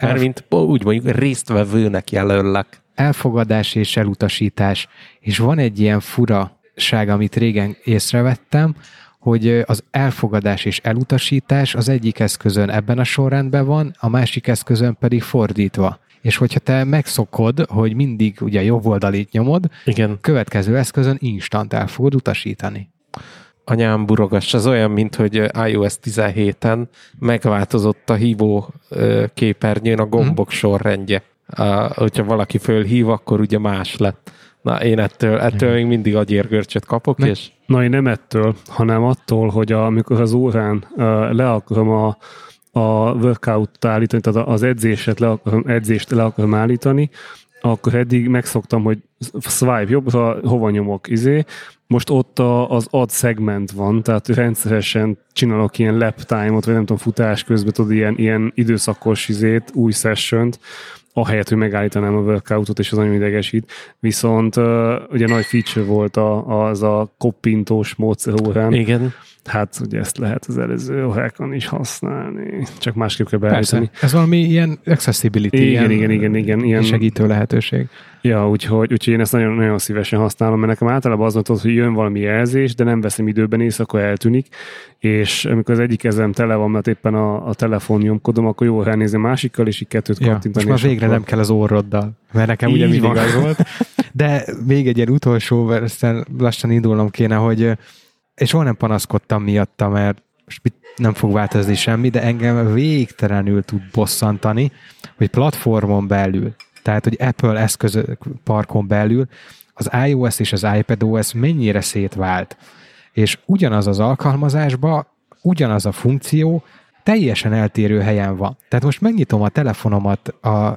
Mármint úgy mondjuk résztvevőnek jelöllek. Elfogadás és elutasítás. És van egy ilyen furaság, amit régen észrevettem, hogy az elfogadás és elutasítás az egyik eszközön ebben a sorrendben van, a másik eszközön pedig fordítva. És hogyha te megszokod, hogy mindig ugye jobb oldalit nyomod, igen, következő eszközön instant el fogod utasítani. Anyám burogass, az olyan, mint hogy iOS 17-en megváltozott a hívó képernyőn a gombok sorrendje. Hogyha valaki fölhív, akkor ugye más lett. Na, én ettől még mindig agyérgörcsöt kapok, és... Na, én nem ettől, hanem attól, hogy amikor az órán le akarom a workout-t állítani, tehát az edzést le akarom állítani, akkor eddig megszoktam, hogy swipe jobbra, hova nyomok, Most ott az add szegment van, tehát rendszeresen csinálok ilyen lap time-ot, vagy nem tudom, futás közben, tudod, ilyen időszakos új sessiont, ahelyett, hogy megállítanám a workoutot, és az nagyon idegesít. Viszont ugye nagy feature volt az a koppintós módszer órán. Igen. Hát, ugye ezt lehet az előző órákon is használni. Csak másképp kell beállítani. Ez valami ilyen accessibility, igen, segítő lehetőség. Ja, úgyhogy én ezt nagyon, nagyon szívesen használom, mert nekem általában az volt, hogy jön valami jelzés, de nem veszem időben észre, akkor eltűnik, és amikor az egyik kezem tele van, mert éppen a telefon nyomkodom, akkor jól ránézem másikkal, és így kettőt kattintani. Ja, most már végre nem kell az orroddal, mert nekem ugye mindig az volt. De még egy ilyen utolsó, mert aztán lassan indulnom kéne, hogy és soha nem panaszkodtam miatta, mert nem fog változni semmi, de engem végtelenül tud bosszantani, hogy platformon belül, tehát, hogy Apple eszközparkon belül az iOS és az iPadOS mennyire szétvált. És ugyanaz az alkalmazásban, ugyanaz a funkció teljesen eltérő helyen van. Tehát most megnyitom a telefonomat,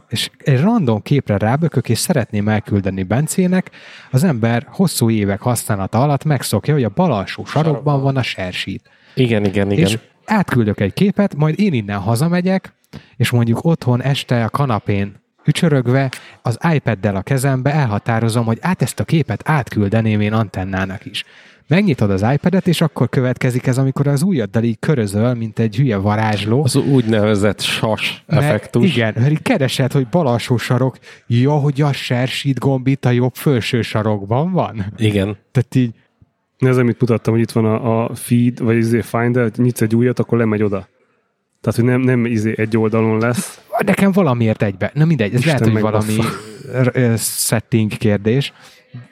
és egy random képre rábökök, és szeretném elküldeni Bencének, az ember hosszú évek használata alatt megszokja, hogy a bal alsó sarokban van a share sheet. Igen. És átküldök egy képet, majd én innen hazamegyek, és mondjuk otthon este a kanapén ücsörögve, az iPaddel a kezembe elhatározom, hogy ezt a képet átküldeném én Antennának is. Megnyitod az iPadet, és akkor következik ez, amikor az ujjaddal így körözöl, mint egy hülye varázsló. Az úgynevezett sas effektus. Igen, mert így keresed, hogy bal alsó sarok, ja, hogy a share sheet gomb itt a jobb felső sarokban van. Igen. Tehát így... Ez, amit mutattam, hogy itt van a feed, vagy finder, hogy nyitsz egy újat, akkor lemegy oda. Tehát, hogy nem egy oldalon lesz. Nekem valamiért egybe. Na mindegy, ez Isten lehet, hogy valami setting kérdés.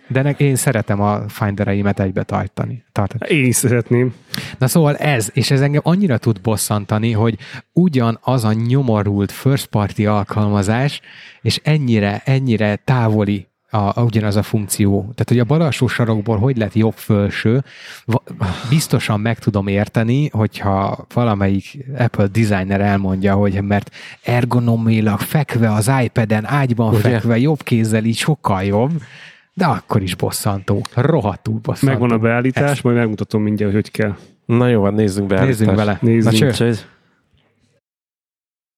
De én szeretem a findereimet egybe tartani. Én is szeretném. Na szóval és ez engem annyira tud bosszantani, hogy ugyanaz a nyomorult first party alkalmazás, és ennyire távoli ugyanaz a funkció. Tehát, hogy a bal alsó sarokból hogy lett jobb felső, biztosan meg tudom érteni, hogyha valamelyik Apple designer elmondja, hogy mert ergonomilag fekve az iPaden, ágyban fekve, jobb kézzel így sokkal jobb, de akkor is bosszantó. Rohadtul bosszantó. Megvan a beállítás, majd megmutatom mindjárt, hogy kell. Na jó, nézzünk beállítást. Nézzünk vele. Na cső.